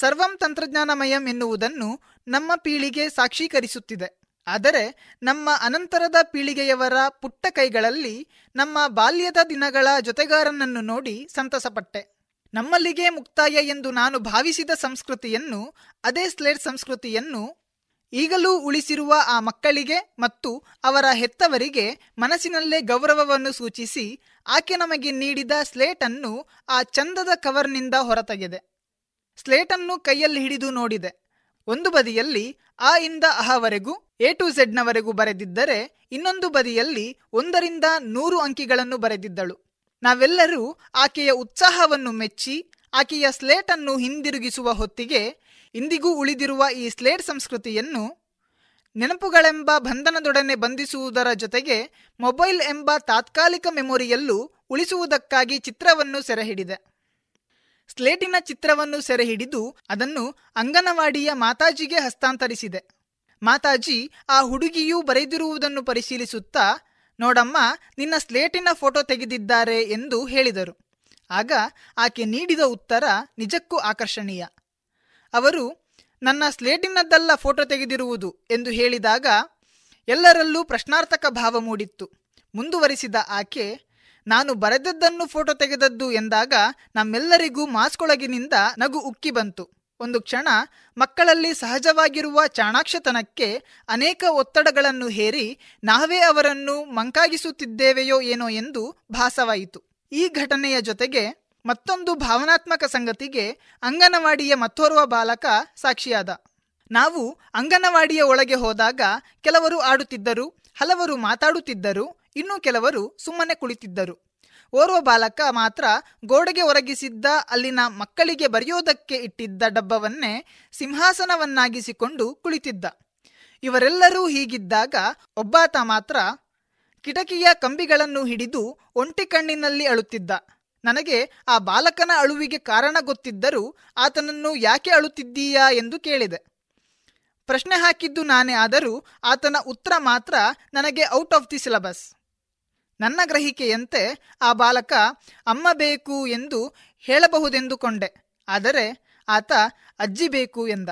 ಸರ್ವಂ ತಂತ್ರಜ್ಞಾನಮಯಂ ಎನ್ನುವುದನ್ನು ನಮ್ಮ ಪೀಳಿಗೆ ಸಾಕ್ಷೀಕರಿಸುತ್ತಿದೆ. ಆದರೆ ನಮ್ಮ ಅನಂತರದ ಪೀಳಿಗೆಯವರ ಪುಟ್ಟ ಕೈಗಳಲ್ಲಿ ನಮ್ಮ ಬಾಲ್ಯದ ದಿನಗಳ ಜೊತೆಗಾರನನ್ನು ನೋಡಿ ಸಂತಸಪಟ್ಟೆ. ನಮ್ಮಲ್ಲಿಗೆ ಮುಕ್ತಾಯ ಎಂದು ನಾನು ಭಾವಿಸಿದ ಸಂಸ್ಕೃತಿಯನ್ನು, ಅದೇ ಸ್ಲೇಟ್ ಸಂಸ್ಕೃತಿಯನ್ನು ಈಗಲೂ ಉಳಿಸಿರುವ ಆ ಮಕ್ಕಳಿಗೆ ಮತ್ತು ಅವರ ಹೆತ್ತವರಿಗೆ ಮನಸ್ಸಿನಲ್ಲೇ ಗೌರವವನ್ನು ಸೂಚಿಸಿ ಆಕೆ ನಮಗೆ ನೀಡಿದ ಸ್ಲೇಟನ್ನು ಆ ಚಂದದ ಕವರ್ನಿಂದ ಹೊರತೆಗೆದೆ. ಸ್ಲೇಟನ್ನು ಕೈಯಲ್ಲಿ ಹಿಡಿದು ನೋಡಿದೆ. ಒಂದು ಬದಿಯಲ್ಲಿ ಆ ಇಂದ ಅಹವರೆಗೂ ಎ ಟು ಝೆಡ್ನವರೆಗೂ ಬರೆದಿದ್ದರೆ, ಇನ್ನೊಂದು ಬದಿಯಲ್ಲಿ 1 ರಿಂದ 100 ಅಂಕಿಗಳನ್ನು ಬರೆದಿದ್ದಳು. ನಾವೆಲ್ಲರೂ ಆಕೆಯ ಉತ್ಸಾಹವನ್ನು ಮೆಚ್ಚಿ ಆಕೆಯ ಸ್ಲೇಟನ್ನು ಹಿಂದಿರುಗಿಸುವ ಹೊತ್ತಿಗೆ ಇಂದಿಗೂ ಉಳಿದಿರುವ ಈ ಸ್ಲೇಟ್ ಸಂಸ್ಕೃತಿಯನ್ನು ನೆನಪುಗಳೆಂಬ ಬಂಧನದೊಡನೆ ಬಂಧಿಸುವುದರ ಜೊತೆಗೆ ಮೊಬೈಲ್ ಎಂಬ ತಾತ್ಕಾಲಿಕ ಮೆಮೊರಿಯಲ್ಲೂ ಉಳಿಸುವುದಕ್ಕಾಗಿ ಚಿತ್ರವನ್ನು ಸೆರೆಹಿಡಿದೆ. ಸ್ಲೇಟಿನ ಚಿತ್ರವನ್ನು ಸೆರೆ ಹಿಡಿದು ಅದನ್ನು ಅಂಗನವಾಡಿಯ ಮಾತಾಜಿಗೆ ಹಸ್ತಾಂತರಿಸಿದೆ. ಮಾತಾಜಿ ಆ ಹುಡುಗಿಯೂ ಬರೆದಿರುವುದನ್ನು ಪರಿಶೀಲಿಸುತ್ತಾ, ನೋಡಮ್ಮ, ನಿನ್ನ ಸ್ಲೇಟಿನ ಫೋಟೋ ತೆಗೆದಿದ್ದಾರೆ ಎಂದು ಹೇಳಿದರು. ಆಗ ಆಕೆ ನೀಡಿದ ಉತ್ತರ ನಿಜಕ್ಕೂ ಆಕರ್ಷಣೀಯ. ಅವರು ನನ್ನ ಸ್ಲೇಟಿನದ್ದೆಲ್ಲ ಫೋಟೋ ತೆಗೆದಿರುವುದು ಎಂದು ಹೇಳಿದಾಗ ಎಲ್ಲರಲ್ಲೂ ಪ್ರಶ್ನಾರ್ಥಕ ಭಾವ ಮೂಡಿತ್ತು. ಮುಂದುವರಿಸಿದ ಆಕೆ, ನಾನು ಬರೆದದ್ದನ್ನು ಫೋಟೋ ತೆಗೆದದ್ದು ಎಂದಾಗ ನಮ್ಮೆಲ್ಲರಿಗೂ ಮಾಸ್ಕೊಳಗಿನಿಂದ ನಗು ಉಕ್ಕಿ ಬಂತು. ಒಂದು ಕ್ಷಣ ಮಕ್ಕಳಲ್ಲಿ ಸಹಜವಾಗಿರುವ ಚಾಣಾಕ್ಷತನಕ್ಕೆ ಅನೇಕ ಒತ್ತಡಗಳನ್ನು ಹೇರಿ ನಾವೇ ಅವರನ್ನು ಮಂಕಾಗಿಸುತ್ತಿದ್ದೇವೆಯೋ ಏನೋ ಎಂದು ಭಾಸವಾಯಿತು. ಈ ಘಟನೆಯ ಜೊತೆಗೆ ಮತ್ತೊಂದು ಭಾವನಾತ್ಮಕ ಸಂಗತಿಗೆ ಅಂಗನವಾಡಿಯ ಮತ್ತೋರ್ವ ಬಾಲಕ ಸಾಕ್ಷಿಯಾದ. ನಾವು ಅಂಗನವಾಡಿಯ ಒಳಗೆ ಹೋದಾಗ ಕೆಲವರು ಆಡುತ್ತಿದ್ದರು, ಹಲವರು ಮಾತಾಡುತ್ತಿದ್ದರು, ಇನ್ನೂ ಕೆಲವರು ಸುಮ್ಮನೆ ಕುಳಿತಿದ್ದರು. ಓರ್ವ ಬಾಲಕ ಮಾತ್ರ ಗೋಡೆಗೆ ಒರಗಿಸಿದ್ದ ಅಲ್ಲಿನ ಮಕ್ಕಳಿಗೆ ಬರೆಯೋದಕ್ಕೆ ಇಟ್ಟಿದ್ದ ಡಬ್ಬವನ್ನೇ ಸಿಂಹಾಸನವನ್ನಾಗಿಸಿಕೊಂಡು ಕುಳಿತಿದ್ದ. ಇವರೆಲ್ಲರೂ ಹೀಗಿದ್ದಾಗ ಒಬ್ಬಾತ ಮಾತ್ರ ಕಿಟಕಿಯ ಕಂಬಿಗಳನ್ನು ಹಿಡಿದು ಒಂಟಿ ಕಣ್ಣಿನಲ್ಲಿ ಅಳುತ್ತಿದ್ದ. ನನಗೆ ಆ ಬಾಲಕನ ಅಳುವಿಗೆ ಕಾರಣ ಗೊತ್ತಿದ್ದರೂ ಆತನನ್ನು ಯಾಕೆ ಅಳುತ್ತಿದ್ದೀಯಾ ಎಂದು ಕೇಳಿದೆ. ಪ್ರಶ್ನೆ ಹಾಕಿದ್ದು ನಾನೇ, ಆದರೂ ಆತನ ಉತ್ತರ ಮಾತ್ರ ನನಗೆ ಔಟ್ ಆಫ್ ದಿ ಸಿಲಬಸ್. ನನ್ನ ಗ್ರಹಿಕೆಯಂತೆ ಆ ಬಾಲಕ ಅಮ್ಮ ಬೇಕು ಎಂದು ಹೇಳಬಹುದೆಂದುಕೊಂಡೆ, ಆದರೆ ಆತ ಅಜ್ಜಿ ಬೇಕು ಎಂದ.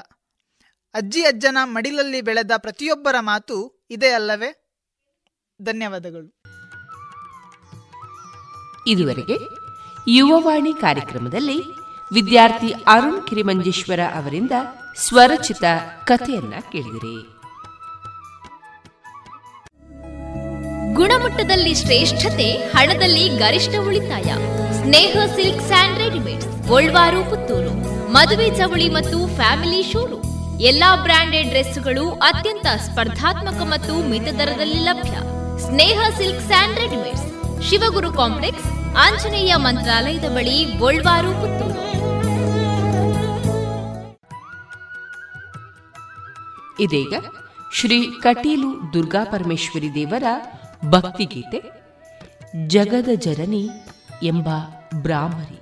ಅಜ್ಜಿ ಅಜ್ಜನ ಮಡಿಲಲ್ಲಿ ಬೆಳೆದ ಪ್ರತಿಯೊಬ್ಬರ ಮಾತು ಇದೇ ಅಲ್ಲವೇ? ಧನ್ಯವಾದಗಳು. ಇದುವರೆಗೆ ಯುವವಾಣಿ ಕಾರ್ಯಕ್ರಮದಲ್ಲಿ ವಿದ್ಯಾರ್ಥಿ ಅರುಣ್ ಕಿರಿಮಂಜೇಶ್ವರ ಅವರಿಂದ ಸ್ವರಚಿತ ಕಥೆಯನ್ನ ಕೇಳಿದಿರಿ. ಗುಣಮಟ್ಟದಲ್ಲಿ ಶ್ರೇಷ್ಠತೆ, ಹಣದಲ್ಲಿ ಗರಿಷ್ಠ ಉಳಿತಾಯ. Sneha silk and readymades, Golwaru Puttur. ಮದುವೆ ಚವಳಿ ಮತ್ತು ಫ್ಯಾಮಿಲಿ ಶೋರೂಮ್. ಎಲ್ಲಾ ಬ್ರಾಂಡೆಡ್ ಡ್ರೆಸ್ಗಳು ಅತ್ಯಂತ ಸ್ಪರ್ಧಾತ್ಮಕ ಮತ್ತು ಮಿತ ದರದಲ್ಲಿ ಲಭ್ಯ. Sneha silk and readymades, Shivaguru complex, Anjaneya ಮಂತ್ರಾಲಯದ ಬಳಿ, ಗೋಲ್ವಾರು ಪುತ್ತೂರು. ಇದೀಗ ಶ್ರೀ ಕಟೀಲು ದುರ್ಗಾಪರಮೇಶ್ವರಿ ದೇವರ ಭಕ್ತಿಗೀತೆ ಜಗದ ಜನನಿ ಎಂಬ ಬ್ರಾಹ್ಮರಿ.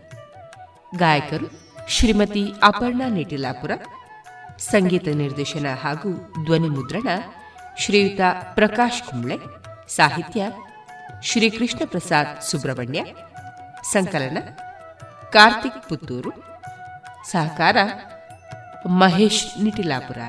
ಗಾಯಕರು ಶ್ರೀಮತಿ ಅಪರ್ಣಾ ನಿಟಿಲಾಪುರ. ಸಂಗೀತ ನಿರ್ದೇಶನ ಹಾಗೂ ಧ್ವನಿ ಮುದ್ರಣ ಶ್ರೀಯುತ ಪ್ರಕಾಶ್ ಕುಂಬ್ಳೆ. ಸಾಹಿತ್ಯ ಶ್ರೀಕೃಷ್ಣ ಪ್ರಸಾದ್ ಸುಬ್ರಹ್ಮಣ್ಯ. ಸಂಕಲನ ಕಾರ್ತಿಕ್ ಪುತ್ತೂರು. ಸಹಕಾರ ಮಹೇಶ್ ನಿಟಿಲಾಪುರ.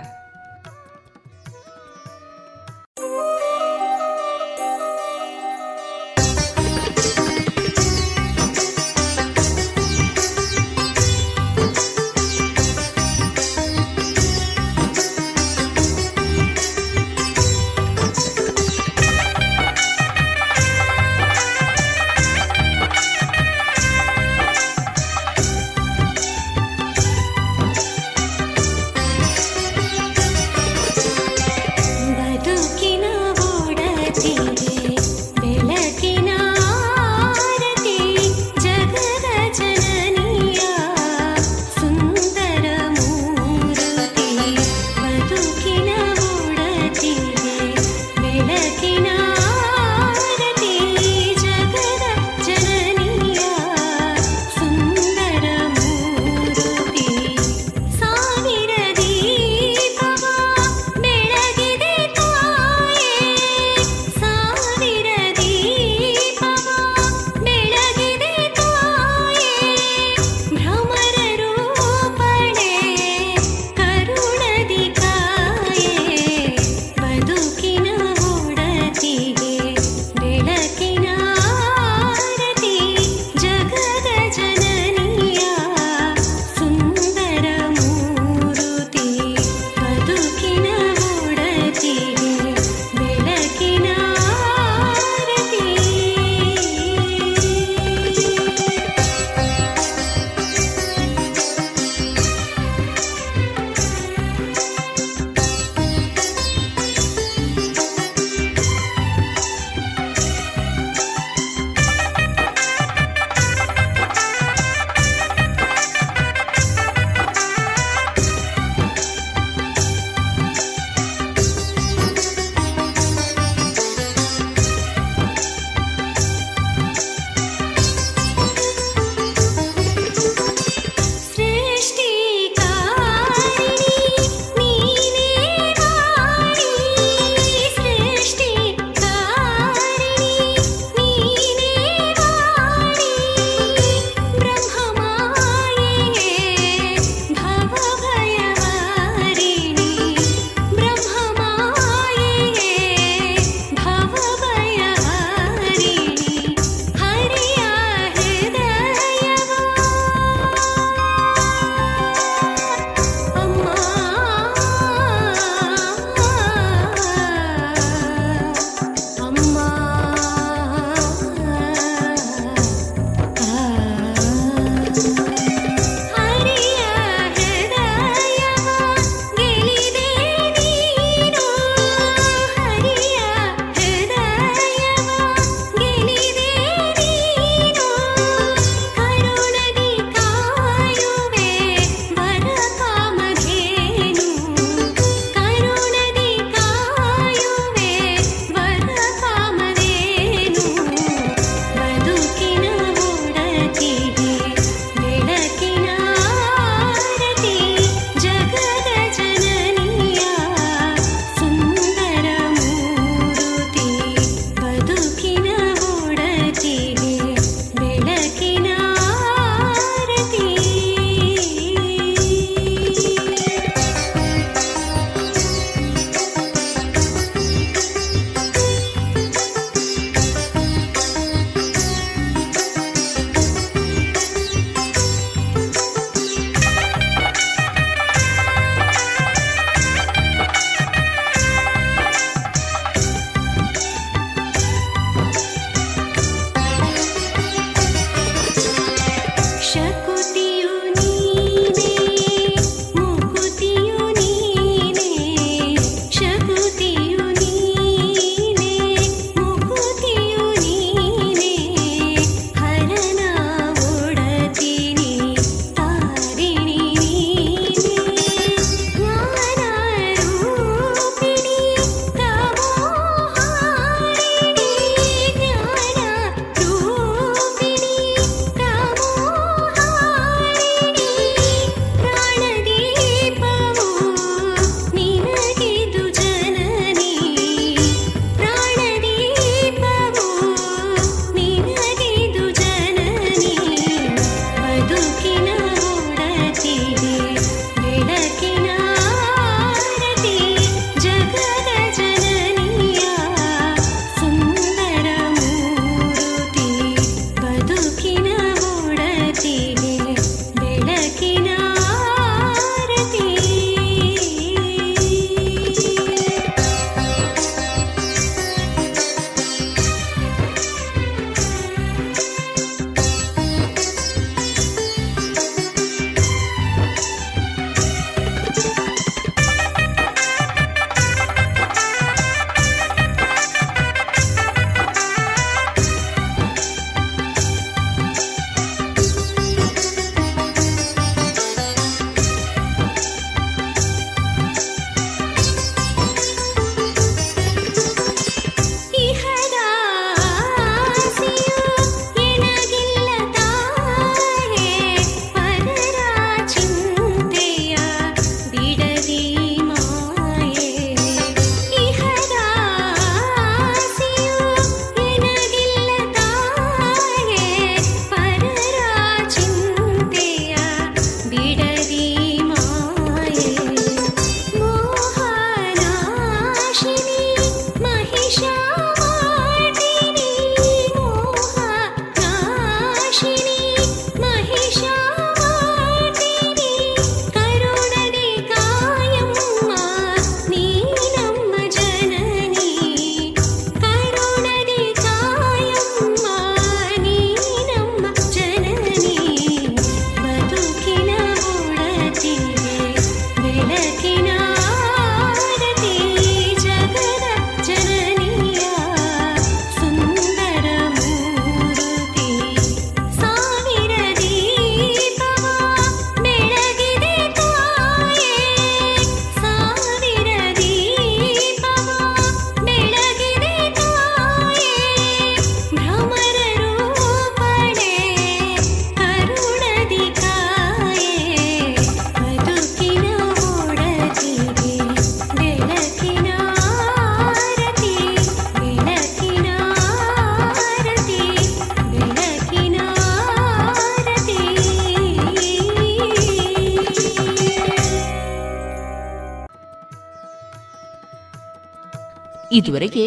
ಇದುವರೆಗೆ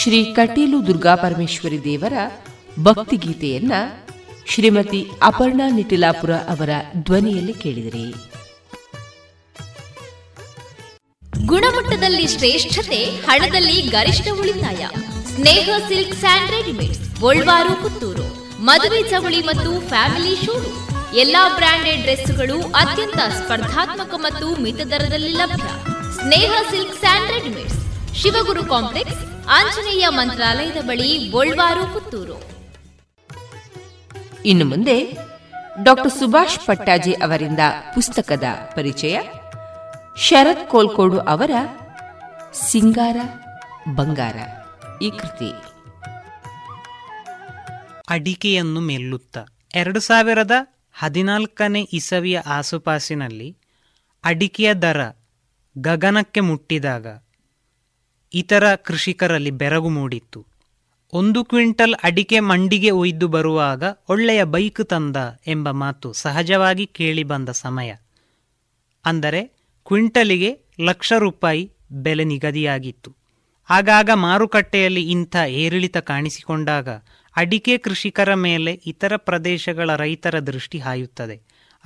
ಶ್ರೀ ಕಟೀಲು ದುರ್ಗಾಪರಮೇಶ್ವರಿ ದೇವರ ಭಕ್ತಿಗೀತೆಯನ್ನ ಶ್ರೀಮತಿ ಅಪರ್ಣಾ ನಿಟಿಲಾಪುರ ಅವರ ಧ್ವನಿಯಲ್ಲಿ ಕೇಳಿದಿರಿ. ಗುಣಮಟ್ಟದಲ್ಲಿ ಶ್ರೇಷ್ಠತೆ, ಹಣದಲ್ಲಿ ಗರಿಷ್ಠ ಉಳಿತಾಯ. Sneha silk and readymades, Golwaru, Puttur. ಮದುವೆ ಚವಳಿ ಮತ್ತು ಫ್ಯಾಮಿಲಿ ಶೂರು, ಎಲ್ಲಾ ಬ್ರಾಂಡೆಡ್ ಡ್ರೆಸ್ಗಳು ಅತ್ಯಂತ ಸ್ಪರ್ಧಾತ್ಮಕ ಮತ್ತು ಮಿತ ದರದಲ್ಲಿ ಲಭ್ಯ. Sneha silk and readymades, Shivaguru complex, Anjaneya ಮಂತ್ರಾಲಯದ ಬಳಿ, ಗೋಲ್ವಾರು, ಪುತ್ತೂರು. ಇನ್ನು ಮುಂದೆ ಡಾಕ್ಟರ್ ಸುಭಾಷ್ ಪಟ್ಟಾಜೆ ಅವರಿಂದ ಪುಸ್ತಕದ ಪರಿಚಯ. ಶರತ್ ಕೋಲ್ಕೋಡು ಅವರ ಸಿಂಗಾರ ಬಂಗಾರ ಈ ಕೃತಿ. ಅಡಿಕೆಯನ್ನು ಮೆಲ್ಲುತ್ತ. 2014ನೇ ಇಸವಿಯ ಆಸುಪಾಸಿನಲ್ಲಿ ಅಡಿಕೆಯ ದರ ಗಗನಕ್ಕೆ ಮುಟ್ಟಿದಾಗ ಇತರ ಕೃಷಿಕರಲ್ಲಿ ಬೆರಗು ಮೂಡಿತ್ತು. 1 ಕ್ವಿಂಟಲ್ ಅಡಿಕೆ ಮಂಡಿಗೆ ಒಯ್ದು ಬರುವಾಗ ಒಳ್ಳೆಯ ಬೈಕ್ ತಂದ ಎಂಬ ಮಾತು ಸಹಜವಾಗಿ ಕೇಳಿಬಂದ ಸಮಯ. ಅಂದರೆ ಕ್ವಿಂಟಲಿಗೆ ಲಕ್ಷ ರೂಪಾಯಿ ಬೆಲೆ ನಿಗದಿಯಾಗಿತ್ತು. ಆಗಾಗ ಮಾರುಕಟ್ಟೆಯಲ್ಲಿ ಇಂಥ ಏರಿಳಿತ ಕಾಣಿಸಿಕೊಂಡಾಗ ಅಡಿಕೆ ಕೃಷಿಕರ ಮೇಲೆ ಇತರ ಪ್ರದೇಶಗಳ ರೈತರ ದೃಷ್ಟಿ ಹಾಯುತ್ತದೆ.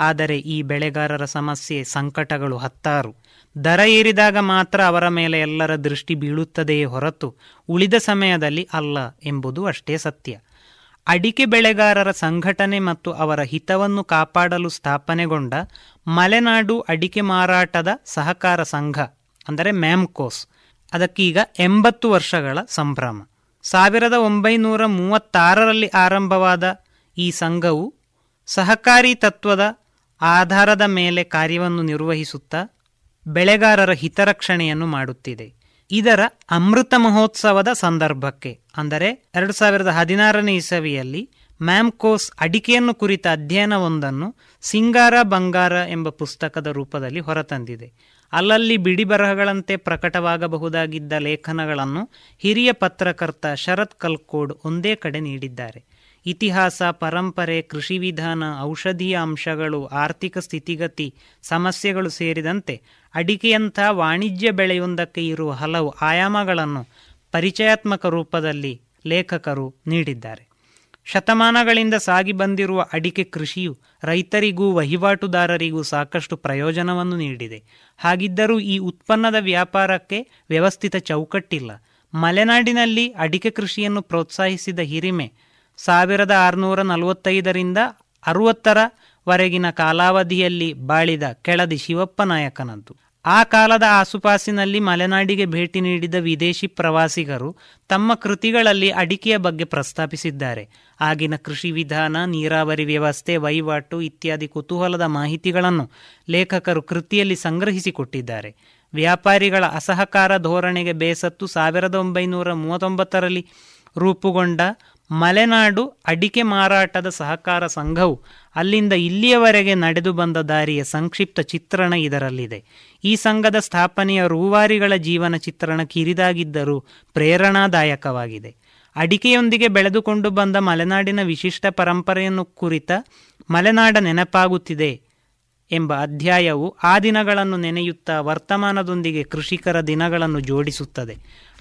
ಆದರೆ ಈ ಬೆಳೆಗಾರರ ಸಮಸ್ಯೆ, ಸಂಕಟಗಳು ಹತ್ತಾರು. ದರ ಏರಿದಾಗ ಮಾತ್ರ ಅವರ ಮೇಲೆ ಎಲ್ಲರ ದೃಷ್ಟಿ ಬೀಳುತ್ತದೆಯೇ ಹೊರತು ಉಳಿದ ಸಮಯದಲ್ಲಿ ಅಲ್ಲ ಎಂಬುದು ಅಷ್ಟೇ ಸತ್ಯ. ಅಡಿಕೆ ಬೆಳೆಗಾರರ ಸಂಘಟನೆ ಮತ್ತು ಅವರ ಹಿತವನ್ನು ಕಾಪಾಡಲು ಸ್ಥಾಪನೆಗೊಂಡ ಮಲೆನಾಡು ಅಡಿಕೆ ಮಾರಾಟದ ಸಹಕಾರ ಸಂಘ ಅಂದರೆ ಮ್ಯಾಮ್ಕೋಸ್, ಅದಕ್ಕೀಗ 80 ವರ್ಷಗಳ ಸಂಭ್ರಮ. 1936ರಲ್ಲಿ ಆರಂಭವಾದ ಈ ಸಂಘವು ಸಹಕಾರಿ ತತ್ವದ ಆಧಾರದ ಮೇಲೆ ಕಾರ್ಯವನ್ನು ನಿರ್ವಹಿಸುತ್ತಾ ಬೆಳೆಗಾರರ ಹಿತರಕ್ಷಣೆಯನ್ನು ಮಾಡುತ್ತಿದೆ. ಇದರ ಅಮೃತ ಮಹೋತ್ಸವದ ಸಂದರ್ಭಕ್ಕೆ ಅಂದರೆ 2016ನೇ ಇಸವಿಯಲ್ಲಿ ಮ್ಯಾಮ್ಕೋಸ್ ಅಡಿಕೆಯನ್ನು ಕುರಿತ ಅಧ್ಯಯನವೊಂದನ್ನು ಸಿಂಗಾರ ಬಂಗಾರ ಎಂಬ ಪುಸ್ತಕದ ರೂಪದಲ್ಲಿ ಹೊರತಂದಿದೆ. ಅಲ್ಲಲ್ಲಿ ಬಿಡಿಬರಹಗಳಂತೆ ಪ್ರಕಟವಾಗಬಹುದಾಗಿದ್ದ ಲೇಖನಗಳನ್ನು ಹಿರಿಯ ಪತ್ರಕರ್ತ ಶರತ್ ಕಲ್ಕೋಡ್ ಒಂದೇ ಕಡೆ ನೀಡಿದ್ದಾರೆ. ಇತಿಹಾಸ, ಪರಂಪರೆ, ಕೃಷಿ ವಿಧಾನ, ಔಷಧೀಯ ಅಂಶಗಳು, ಆರ್ಥಿಕ ಸ್ಥಿತಿಗತಿ, ಸಮಸ್ಯೆಗಳು ಸೇರಿದಂತೆ ಅಡಿಕೆಯಂಥ ವಾಣಿಜ್ಯ ಬೆಳೆಯೊಂದಕ್ಕೆ ಇರುವ ಹಲವು ಆಯಾಮಗಳನ್ನು ಪರಿಚಯಾತ್ಮಕ ರೂಪದಲ್ಲಿ ಲೇಖಕರು ನೀಡಿದ್ದಾರೆ. ಶತಮಾನಗಳಿಂದ ಸಾಗಿ ಬಂದಿರುವ ಅಡಿಕೆ ಕೃಷಿಯು ರೈತರಿಗೂ ವಹಿವಾಟುದಾರರಿಗೂ ಸಾಕಷ್ಟು ಪ್ರಯೋಜನವನ್ನು ನೀಡಿದೆ. ಹಾಗಿದ್ದರೂ ಈ ಉತ್ಪನ್ನದ ವ್ಯಾಪಾರಕ್ಕೆ ವ್ಯವಸ್ಥಿತ ಚೌಕಟ್ಟಿಲ್ಲ. ಮಲೆನಾಡಿನಲ್ಲಿ ಅಡಿಕೆ ಕೃಷಿಯನ್ನು ಪ್ರೋತ್ಸಾಹಿಸಿದ ಹಿರಿಮೆ 1645ರಿಂದ 60ರ ಕಾಲಾವಧಿಯಲ್ಲಿ ಬಾಳಿದ ಕೆಳದಿ ಶಿವಪ್ಪ ನಾಯಕನದ್ದು. ಆ ಕಾಲದ ಆಸುಪಾಸಿನಲ್ಲಿ ಮಲೆನಾಡಿಗೆ ಭೇಟಿ ನೀಡಿದ ವಿದೇಶಿ ಪ್ರವಾಸಿಗರು ತಮ್ಮ ಕೃತಿಗಳಲ್ಲಿ ಅಡಿಕೆಯ ಬಗ್ಗೆ ಪ್ರಸ್ತಾಪಿಸಿದ್ದಾರೆ. ಆಗಿನ ಕೃಷಿ ವಿಧಾನ, ನೀರಾವರಿ ವ್ಯವಸ್ಥೆ, ವಹಿವಾಟು ಇತ್ಯಾದಿ ಕುತೂಹಲದ ಮಾಹಿತಿಗಳನ್ನು ಲೇಖಕರು ಕೃತಿಯಲ್ಲಿ ಸಂಗ್ರಹಿಸಿಕೊಟ್ಟಿದ್ದಾರೆ. ವ್ಯಾಪಾರಿಗಳ ಅಸಹಕಾರ ಧೋರಣೆಗೆ ಬೇಸತ್ತು 1939ರಲ್ಲಿ ರೂಪುಗೊಂಡ ಮಲೆನಾಡು ಅಡಿಕೆ ಮಾರಾಟದ ಸಹಕಾರ ಸಂಘವು ಅಲ್ಲಿಂದ ಇಲ್ಲಿಯವರೆಗೆ ನಡೆದು ಬಂದ ದಾರಿಯ ಸಂಕ್ಷಿಪ್ತ ಚಿತ್ರಣ ಇದರಲ್ಲಿದೆ. ಈ ಸಂಘದ ಸ್ಥಾಪನೆಯ ರೂವಾರಿಗಳ ಜೀವನ ಚಿತ್ರಣ ಕಿರಿದಾಗಿದ್ದರೂ ಪ್ರೇರಣಾದಾಯಕವಾಗಿದೆ. ಅಡಿಕೆಯೊಂದಿಗೆ ಬೆಳೆದುಕೊಂಡು ಬಂದ ಮಲೆನಾಡಿನ ವಿಶಿಷ್ಟ ಪರಂಪರೆಯನ್ನು ಕುರಿತ ಮಲೆನಾಡ ನೆನಪಾಗುತ್ತಿದೆ ಎಂಬ ಅಧ್ಯಾಯವು ಆ ದಿನಗಳನ್ನು ನೆನೆಯುತ್ತಾ ವರ್ತಮಾನದೊಂದಿಗೆ ಕೃಷಿಕರ ದಿನಗಳನ್ನು ಜೋಡಿಸುತ್ತದೆ.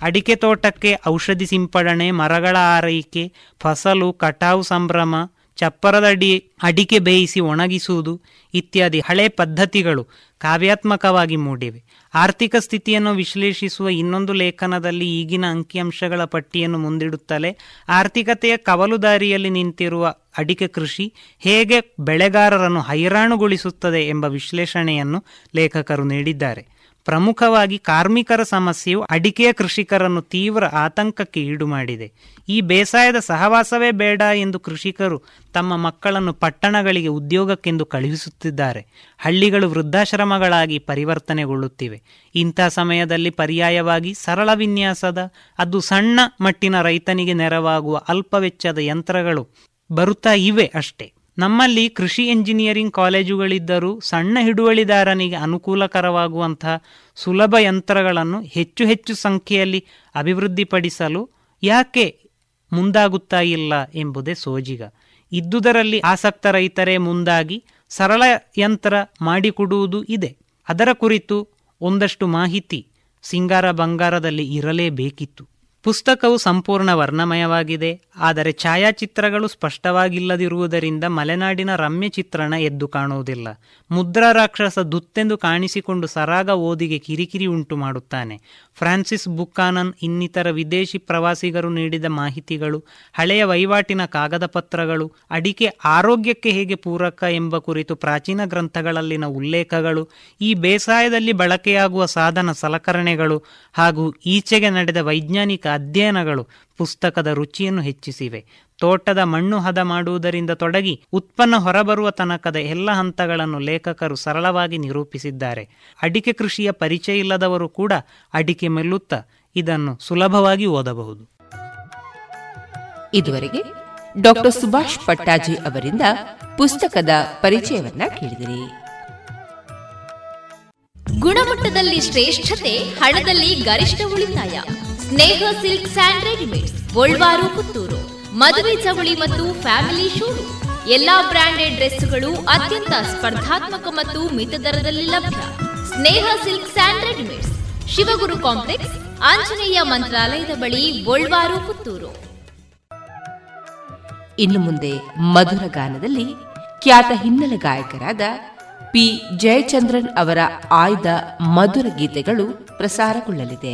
ಅಡಿಕೆ ತೋಟಕ್ಕೆ ಔಷಧಿ ಸಿಂಪಡಣೆ, ಮರಗಳ ಆರೈಕೆ, ಫಸಲು ಕಟಾವು ಸಂಭ್ರಮ, ಚಪ್ಪರದಡಿ ಅಡಿಕೆ ಬೇಯಿಸಿ ಒಣಗಿಸುವುದು ಇತ್ಯಾದಿ ಹಳೆ ಪದ್ಧತಿಗಳು ಕಾವ್ಯಾತ್ಮಕವಾಗಿ ಮೂಡಿವೆ. ಆರ್ಥಿಕ ಸ್ಥಿತಿಯನ್ನು ವಿಶ್ಲೇಷಿಸುವ ಇನ್ನೊಂದು ಲೇಖನದಲ್ಲಿ ಈಗಿನ ಅಂಕಿಅಂಶಗಳ ಪಟ್ಟಿಯನ್ನು ಮುಂದಿಡುತ್ತಲೇ ಆರ್ಥಿಕತೆಯ ಕವಲುದಾರಿಯಲ್ಲಿ ನಿಂತಿರುವ ಅಡಿಕೆ ಕೃಷಿ ಹೇಗೆ ಬೆಳೆಗಾರರನ್ನು ಹೈರಾಣುಗೊಳಿಸುತ್ತದೆ ಎಂಬ ವಿಶ್ಲೇಷಣೆಯನ್ನು ಲೇಖಕರು ನೀಡಿದ್ದಾರೆ. ಪ್ರಮುಖವಾಗಿ ಕಾರ್ಮಿಕರ ಸಮಸ್ಯೆಯು ಅಡಿಕೆಯ ಕೃಷಿಕರನ್ನು ತೀವ್ರ ಆತಂಕಕ್ಕೆ ಈಡು ಮಾಡಿದೆ. ಈ ಬೇಸಾಯದ ಸಹವಾಸವೇ ಬೇಡ ಎಂದು ಕೃಷಿಕರು ತಮ್ಮ ಮಕ್ಕಳನ್ನು ಪಟ್ಟಣಗಳಿಗೆ ಉದ್ಯೋಗಕ್ಕೆಂದು ಕಳುಹಿಸುತ್ತಿದ್ದಾರೆ. ಹಳ್ಳಿಗಳು ವೃದ್ಧಾಶ್ರಮಗಳಾಗಿ ಪರಿವರ್ತನೆಗೊಳ್ಳುತ್ತಿವೆ. ಇಂಥ ಸಮಯದಲ್ಲಿ ಪರ್ಯಾಯವಾಗಿ ಸರಳ ವಿನ್ಯಾಸದ, ಅದು ಸಣ್ಣ ಮಟ್ಟಿನ ರೈತನಿಗೆ ನೆರವಾಗುವ ಅಲ್ಪ ವೆಚ್ಚದ ಯಂತ್ರಗಳು ಬರುತ್ತಾ ಇವೆ ಅಷ್ಟೇ. ನಮ್ಮಲ್ಲಿ ಕೃಷಿ ಎಂಜಿನಿಯರಿಂಗ್ ಕಾಲೇಜುಗಳಿದ್ದರೂ ಸಣ್ಣ ಹಿಡುವಳಿದಾರನಿಗೆ ಅನುಕೂಲಕರವಾಗುವಂಥ ಸುಲಭ ಯಂತ್ರಗಳನ್ನು ಹೆಚ್ಚು ಹೆಚ್ಚು ಸಂಖ್ಯೆಯಲ್ಲಿ ಅಭಿವೃದ್ಧಿಪಡಿಸಲು ಯಾಕೆ ಮುಂದಾಗುತ್ತಾ ಇಲ್ಲ ಎಂಬುದೇ ಸೋಜಿಗ. ಇದ್ದುದರಲ್ಲಿ ಆಸಕ್ತ ರೈತರೇ ಮುಂದಾಗಿ ಸರಳ ಯಂತ್ರ ಮಾಡಿಕೊಡುವುದು ಇದೆ. ಅದರ ಕುರಿತು ಒಂದಷ್ಟು ಮಾಹಿತಿ ಸಿಂಗಾರ ಬಂಗಾರದಲ್ಲಿ ಇರಲೇಬೇಕಿತ್ತು. ಪುಸ್ತಕವು ಸಂಪೂರ್ಣ ವರ್ಣಮಯವಾಗಿದೆ, ಆದರೆ ಛಾಯಾಚಿತ್ರಗಳು ಸ್ಪಷ್ಟವಾಗಿಲ್ಲದಿರುವುದರಿಂದ ಮಲೆನಾಡಿನ ರಮ್ಯ ಚಿತ್ರಣ ಎದ್ದು ಕಾಣುವುದಿಲ್ಲ. ಮುದ್ರಾ ರಾಕ್ಷಸ ದುತ್ತೆಂದು ಕಾಣಿಸಿಕೊಂಡು ಸರಾಗ ಓದಿಗೆ ಕಿರಿಕಿರಿ ಉಂಟು ಮಾಡುತ್ತಾನೆ. ಫ್ರಾನ್ಸಿಸ್ ಬುಕ್ಕಾನನ್ ಇನ್ನಿತರ ವಿದೇಶಿ ಪ್ರವಾಸಿಗರು ನೀಡಿದ ಮಾಹಿತಿಗಳು, ಹಳೆಯ ವಹಿವಾಟಿನ ಕಾಗದ ಪತ್ರಗಳು, ಅಡಿಕೆ ಆರೋಗ್ಯಕ್ಕೆ ಹೇಗೆ ಪೂರಕ ಎಂಬ ಕುರಿತು ಪ್ರಾಚೀನ ಗ್ರಂಥಗಳಲ್ಲಿನ ಉಲ್ಲೇಖಗಳು, ಈ ಬೇಸಾಯದಲ್ಲಿ ಬಳಕೆಯಾಗುವ ಸಾಧನ ಸಲಕರಣೆಗಳು ಹಾಗೂ ಈಚೆಗೆ ನಡೆದ ವೈಜ್ಞಾನಿಕ ಅಧ್ಯಯನಗಳು ಪುಸ್ತಕದ ರುಚಿಯನ್ನು ಹೆಚ್ಚಿಸಿವೆ. ತೋಟದ ಮಣ್ಣು ಹದ ಮಾಡುವುದರಿಂದ ತೊಡಗಿ ಉತ್ಪನ್ನ ಹೊರಬರುವ ತನಕದ ಎಲ್ಲ ಹಂತಗಳನ್ನು ಲೇಖಕರು ಸರಳವಾಗಿ ನಿರೂಪಿಸಿದ್ದಾರೆ. ಅಡಿಕೆ ಕೃಷಿಯ ಪರಿಚಯ ಇಲ್ಲದವರು ಕೂಡ ಅಡಿಕೆ ಮೆಲ್ಲುತ್ತಾ ಇದನ್ನು ಸುಲಭವಾಗಿ ಓದಬಹುದು. ಇದುವರೆಗೆ ಡಾಕ್ಟರ್ ಸುಭಾಷ್ ಪಟ್ಟಾಜಿ ಅವರಿಂದ ಪುಸ್ತಕದ ಪರಿಚಯವನ್ನ ಕೇಳಿದಿರಿ. ಗುಣಮಟ್ಟದಲ್ಲಿ ಶ್ರೇಷ್ಠತೆ, ಹಣದಲ್ಲಿ ಗರಿಷ್ಠ ಉಳಿತಾಯ. Sneha silk and readymades, Golwaru, Puttur. ಮದುವೆ ಚವಳಿ ಮತ್ತು ಫ್ಯಾಮಿಲಿ ಶೂರು, ಎಲ್ಲಾ ಬ್ರಾಂಡೆಡ್ ಡ್ರೆಸ್ಗಳು ಅತ್ಯಂತ ಸ್ಪರ್ಧಾತ್ಮಕ ಮತ್ತು ಮಿತ ದರದಲ್ಲಿ ಲಭ್ಯ. Sneha silk and readymades, Shivaguru complex, Anjaneya ಮಂತ್ರಾಲಯದ ಬಳಿ, ಗೋಲ್ವಾರು, ಪುತ್ತೂರು. ಇನ್ನು ಮುಂದೆ ಮಧುರ ಗಾನದಲ್ಲಿ ಖ್ಯಾತ ಹಿನ್ನೆಲೆ ಗಾಯಕರಾದ ಪಿ ಜಯಚಂದ್ರನ್ ಅವರ ಆಯ್ದ ಮಧುರ ಗೀತೆಗಳು ಪ್ರಸಾರಗೊಳ್ಳಲಿದೆ.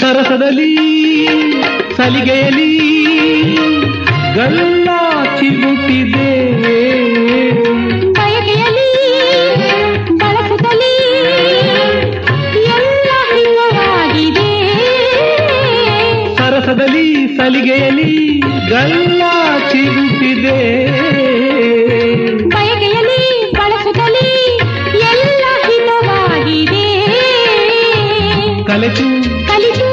ಸರಸದಲ್ಲಿ ಸಲಿಗೆಯಲ್ಲಿ ಗಲ್ಲ ಚಿಗುಟಿದೆ ಬಯಕೆಯಲ್ಲಿ ಬಳಸದಲ್ಲಿ ಎಲ್ಲ ಹಣ್ಣಾಗಿದೆ ಸರಸದಲ್ಲಿ ಸಲಿಗೆಯಲ್ಲಿ ಗಲ್ಲ ಚಿಗುಟಿದೆ ಕಲೆತು ಕಲಿತು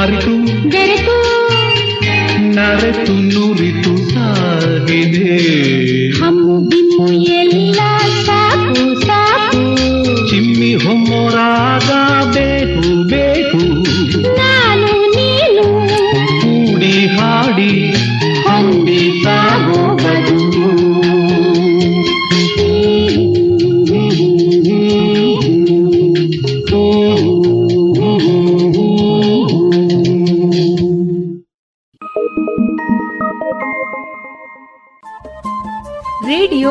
ಅರಿತು ಬೆರೆತು ನರೆತು ನುರಿತು ಸಾಗಿದೆ ಹಮ್ಮು ಬಿಮ್ಮು ಎಲ್ಲ ಸಾಕು ಸಾಕು ಚಿಮ್ಮಿ ಹೊಮ್ಮರಾಗ ಬೇಕು ಬೇಕು ನಾನು ನೀನು ಕೂಡಿ ಹಾಡಿ ಹಂಬಿ ಸಾಗೋಗದು ರೇಡಿಯೋ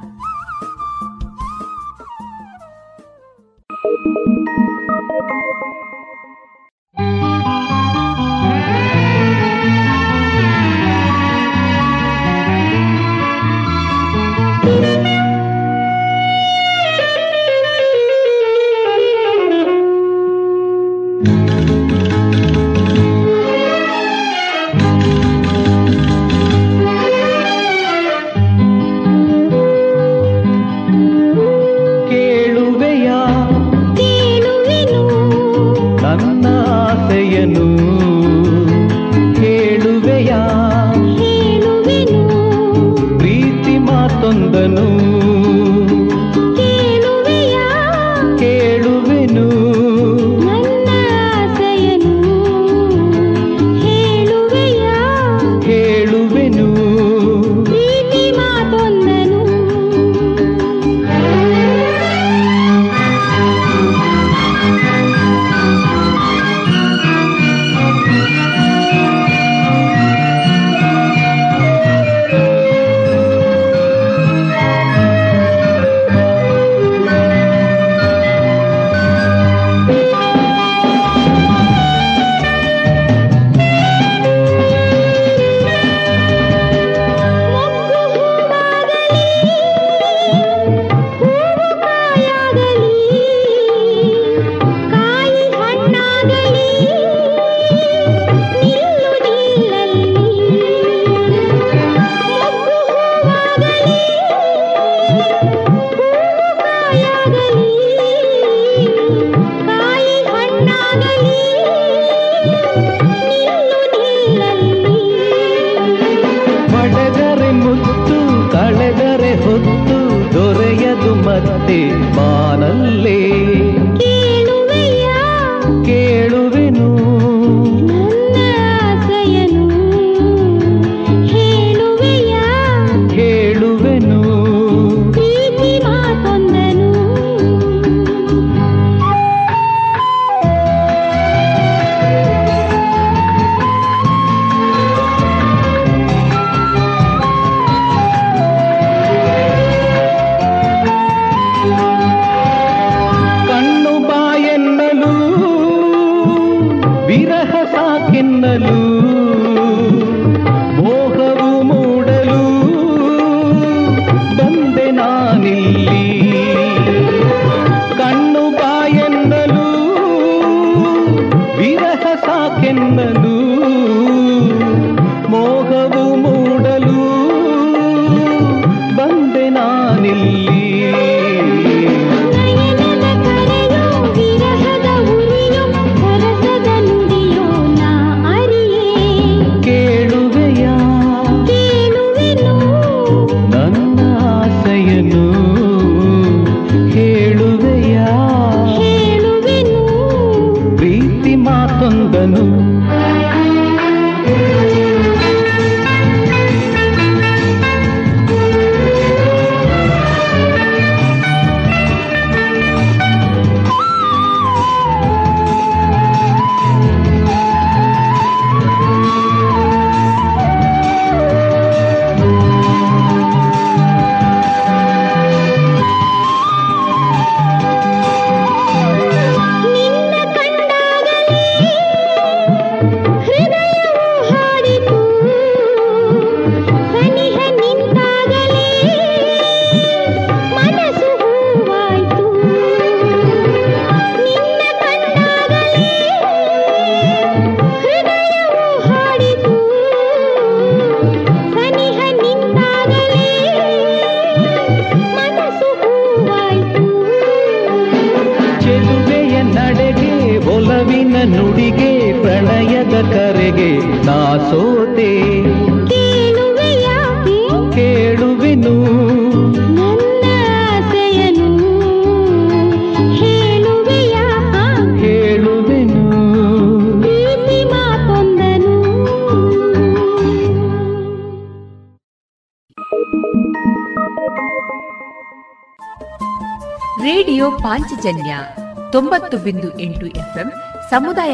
ನಡೆಗೆ, ಒಲವಿನ ನುಡಿಗೆ, ಪ್ರಣಯದ ಕರೆಗೆ ನಾ ಸೋತೆ. ಕೇಳುವೆನು ರೇಡಿಯೋ ಪಾಂಚಜನ್ಯ 90.8 FM ಸಮುದಾಯ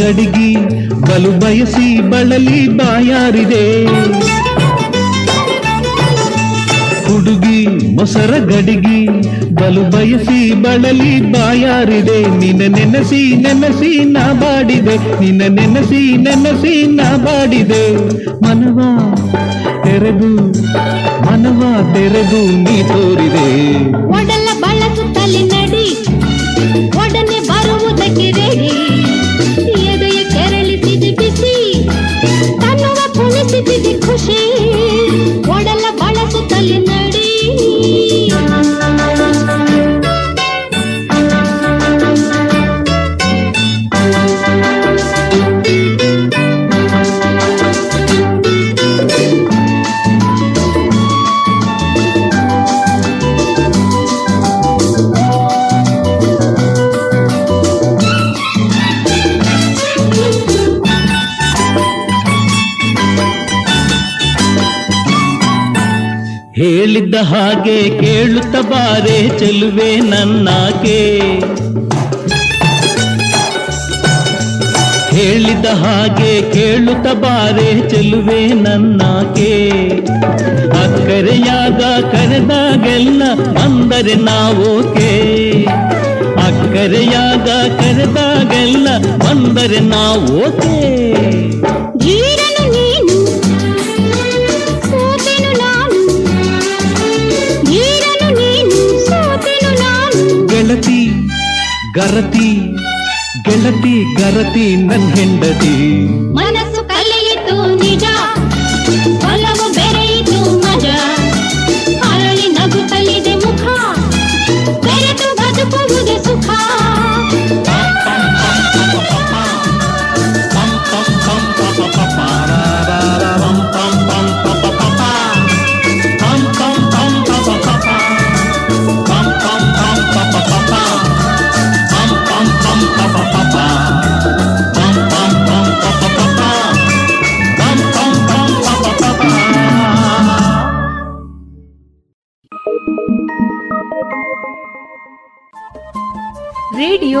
ಗಡಿಗಿ ಬಲು ಬಯಸಿ ಬಳಲಿ ಬಾಯಾರಿದೆ ಹುಡುಗಿ ಮೊಸರ ಗಡಿಗಿ ಬಲು ಬಯಸಿ ಬಳಲಿ ಬಾಯಾರಿದೆ ನಿನ್ನ ನೆನಸಿ ನೆನಸಿ ನಾ ಬಾಡಿದೆ ನಿನ್ನ ನೆನಸಿ ನೆನಸಿ ನಾ ಬಾಡಿದೆ ಮನವ ತೆರೆದು ನೀ ತೋರಿದೆ ಒಡಲ ಬಳಸುತ್ತಲೇ ನಡಿ ಒಡನೆ ಬರುವುದಕ್ಕೆ ರೆಡಿ ಖುಷಿ ಒಡಲ ಬಳಸುತ್ತಲೇ ನಡಿ ಹೇಳಿದ್ದ ಹಾಗೆ ಕೇಳುತ್ತ ಬಾರೆ ಚೆಲುವೆ ನನ್ನಾಗೆ ಹೇಳಿದ್ದ ಹಾಗೆ ಕೇಳುತ್ತ ಬಾರೆ ಚೆಲುವೆ ನನ್ನಾಗೆ ಅಕ್ಕರೆಯಾದ ಕರೆದಾಗೆಲ್ಲ ಅಂದರೆ ನಾವೋಕೆ ಅಕ್ಕರೆಯಾದ ಕರೆದಾಗೆಲ್ಲ ಅಂದರೆ ನಾವೋಕೆ ಗರತಿ ಗೆಳತಿ ಗರತಿ ನನ್ ಹೆಂಡತಿ ಮನಸ್ಸು ಕಲಿಯಿತು ನಿಜ ಬಲವು ಬೆರೆಯಿತು ಮಜಾ ಅರಳಿ ನಗುತ್ತಲಿದೆ ಮುಖ ಬೆರೆತು ಬದುಕುವುದೇ ಸುಖ ರೇಡಿಯೋ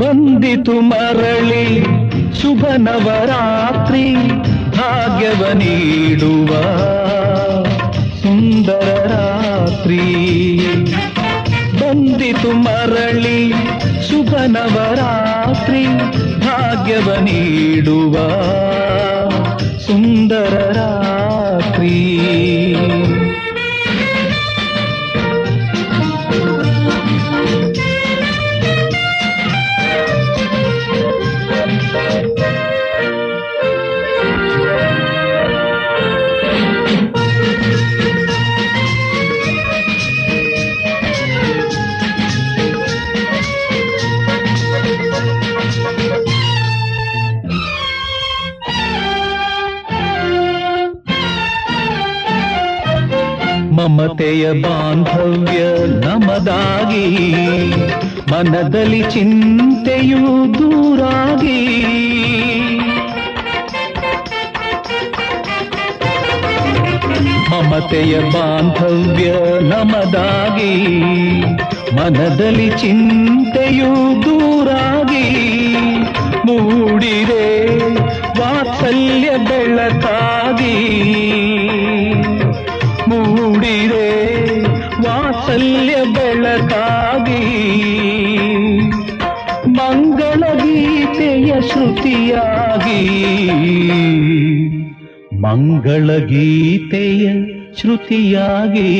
ಬಂದಿತು ಮರಳಿ ಶುಭ ನವರಾತ್ರಿ ಭಾಗ್ಯವ ನೀಡುವ ಸುಂದರ ರಾತ್ರಿ. ಬಂದಿತು ಮರಳಿ ಶುಭ ನವರಾತ್ರಿ ಭಾಗ್ಯವ ನೀಡುವ ಸುಂದರ ರಾತ್ರಿ. ಮಮತೆಯ ಬಾಂಧವ್ಯ ನಮದಾಗಿ ಮನದಲ್ಲಿ ಚಿಂತೆಯೂ ದೂರಾಗಿ ಮಮತೆಯ ಬಾಂಧವ್ಯ ನಮದಾಗಿ ಮನದಲ್ಲಿ ಚಿಂತೆಯೂ ದೂರಾಗಿ ಮೂಡಿದೆ ವಾತ್ಸಲ್ಯ ಬೆಳಕಾಗಿ ಮೂಡಿದೆ ವಾತ್ಸಲ್ಯ ಬೆಳಕಾಗಿ ಮಂಗಳ ಗೀತೆಯ ಶ್ರುತಿಯಾಗಿ ಮಂಗಳಗೀತೆಯ ಶ್ರುತಿಯಾಗಿ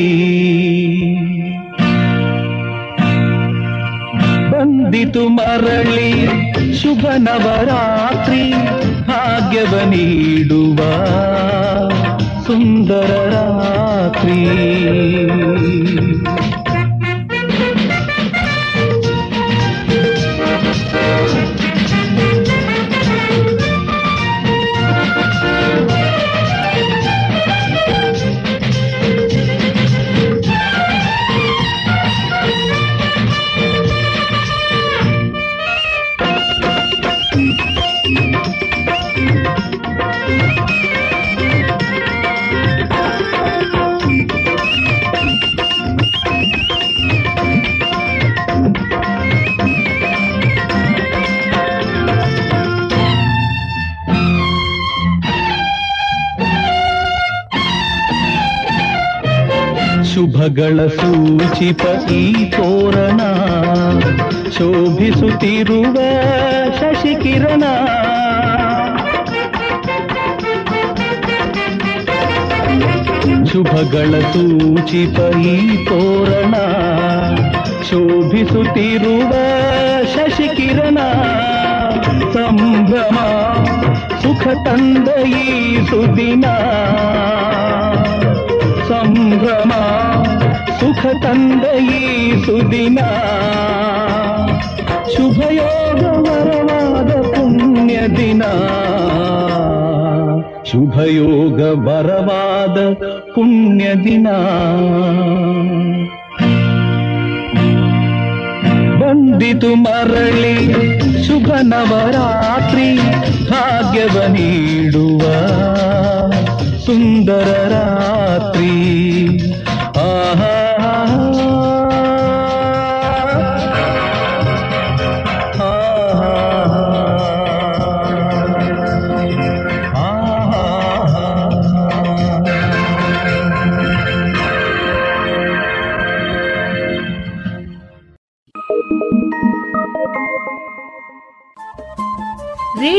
ಬಂದಿತು ಮರಳಿ ಶುಭ ನವರಾತ್ರಿ, ಭಾಗ್ಯವ ನೀಡುವ ಸುಂದರ ರಾತ್ರಿ. ಶುಭಗಳ ಸೂಚಿಪ ಈ ತೋರಣ, ಶೋಭಿಸುತ್ತಿರುವ ಶಶಿಕಿರಣ, ಶುಭಗಳ ಸೂಚಿಪ ಈ ತೋರಣ, ಶೋಭಿಸುತ್ತಿರುವ ಶಶಿಕಿರಣ, ಸಂಭ್ರಮ ಸುಖ ತಂದ ಈ ಸುದಿನ, ಸಂಭ್ರಮ ಸುಖ ತಂದ ಈ ಸುದಿನ, ಶುಭಯೋಗ ವರವಾದ ಪುಣ್ಯ ದಿನ, ಶುಭಯೋಗ ವರವಾದ ಪುಣ್ಯ ದಿನ, ಬಂದಿತು ಮರಳಿ ಶುಭ ನವರಾತ್ರಿ, ಭಾಗ್ಯವ ನೀಡುವ ಸುಂದರ ರಾತ್ರಿ. ಆಹಾ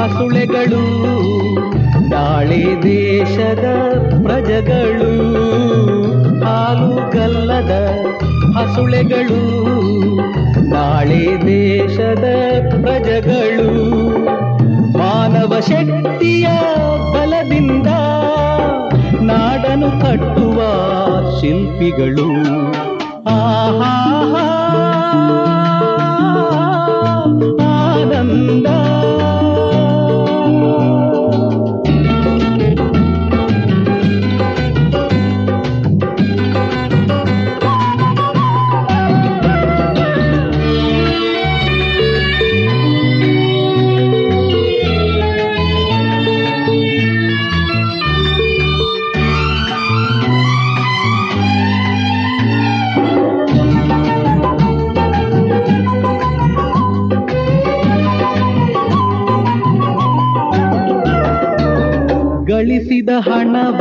ಹಸುಳೆಗಳು, ನಾಳೆ ದೇಶದ ಪ್ರಜೆಗಳು. ಹಾಲುಗಲ್ಲದ ಹಸುಳೆಗಳು, ನಾಳೆ ದೇಶದ ಪ್ರಜೆಗಳು. ಮಾನವ ಶಕ್ತಿಯ ಬಲದಿಂದ ನಾಡನ್ನು ಕಟ್ಟುವ ಶಿಲ್ಪಿಗಳು. ಆಹಾ ಆನಂದ. ಗಳಿಸಿದ ಹಣವ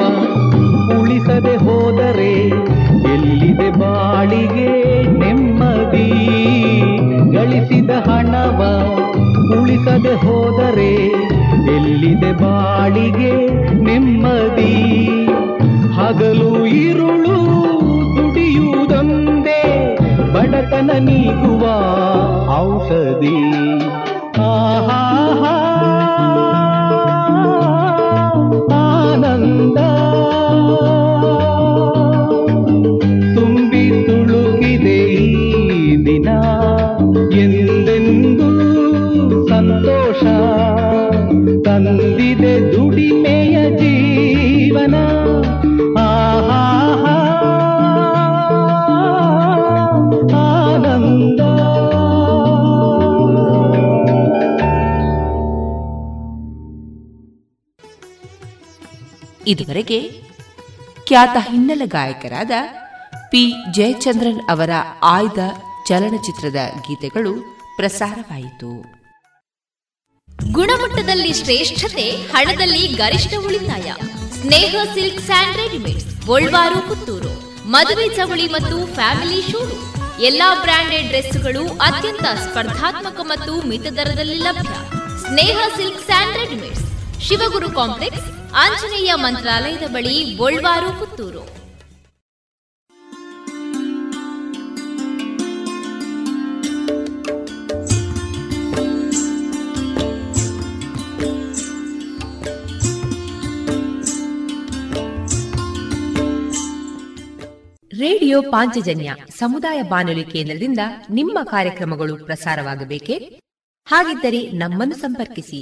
ಉಳಿಸದೆ ಹೋದರೆ ಎಲ್ಲಿದೆ ಬಾಳಿಗೆ ನೆಮ್ಮದಿ. ಗಳಿಸಿದ ಹಣವ ಉಳಿಸದೆ ಹೋದರೆ ಎಲ್ಲಿದೆ ಬಾಳಿಗೆ ನೆಮ್ಮದಿ. ಹಗಲು ಇರುಳು ದುಡಿಯುವುದೊಂದೇ ಬಡತನ ನೀಗುವ ಔಷಧಿ. ಆಹಾ ಆನಂದ. ತುಂಬಿ ತುಳುಕಿದೆ ಈ ದಿನ, ಎಂದೆಂದೂ ಸಂತೋಷ ತಂದಿದೆ ದುಡಿಮೆಯ ಜೀವನ. ಆಹಾ ಆನಂದ. ಇದುವರೆಗೆ ಖ್ಯಾತ ಹಿನ್ನೆಲೆ ಗಾಯಕರಾದ ಪಿ ಜಯಚಂದ್ರನ್ ಅವರ ಆಯ್ದ ಚಲನಚಿತ್ರದ ಗೀತೆಗಳು ಪ್ರಸಾರವಾಯಿತು. ಗುಣಮಟ್ಟದಲ್ಲಿ ಶ್ರೇಷ್ಠತೆ, ಹಣದಲ್ಲಿ ಗರಿಷ್ಠ ಉಳಿತಾಯ. Sneha silk and readymades, Golwaru, Puttur. ಮದುವೆ ಚವಳಿ ಮತ್ತು ಫ್ಯಾಮಿಲಿ ಶೂರು, ಎಲ್ಲಾ ಬ್ರಾಂಡೆಡ್ ಡ್ರೆಸ್ಗಳು ಅತ್ಯಂತ ಸ್ಪರ್ಧಾತ್ಮಕ ಮತ್ತು ಮಿತ ದರದಲ್ಲಿ ಲಭ್ಯ. Sneha silk and readymades, Shivaguru complex, Anjaneya ಮಂತ್ರಾಲಯದ ಬಳಿ, ಗೋಲ್ವಾರು, ಪುತ್ತೂರು. ರೇಡಿಯೋ ಪಾಂಚಜನ್ಯ ಸಮುದಾಯ ಬಾನುಲಿ ಕೇಂದ್ರದಿಂದ ನಿಮ್ಮ ಕಾರ್ಯಕ್ರಮಗಳು ಪ್ರಸಾರವಾಗಬೇಕೇ? ಹಾಗಿದ್ದರೆ ನಮ್ಮನ್ನು ಸಂಪರ್ಕಿಸಿ.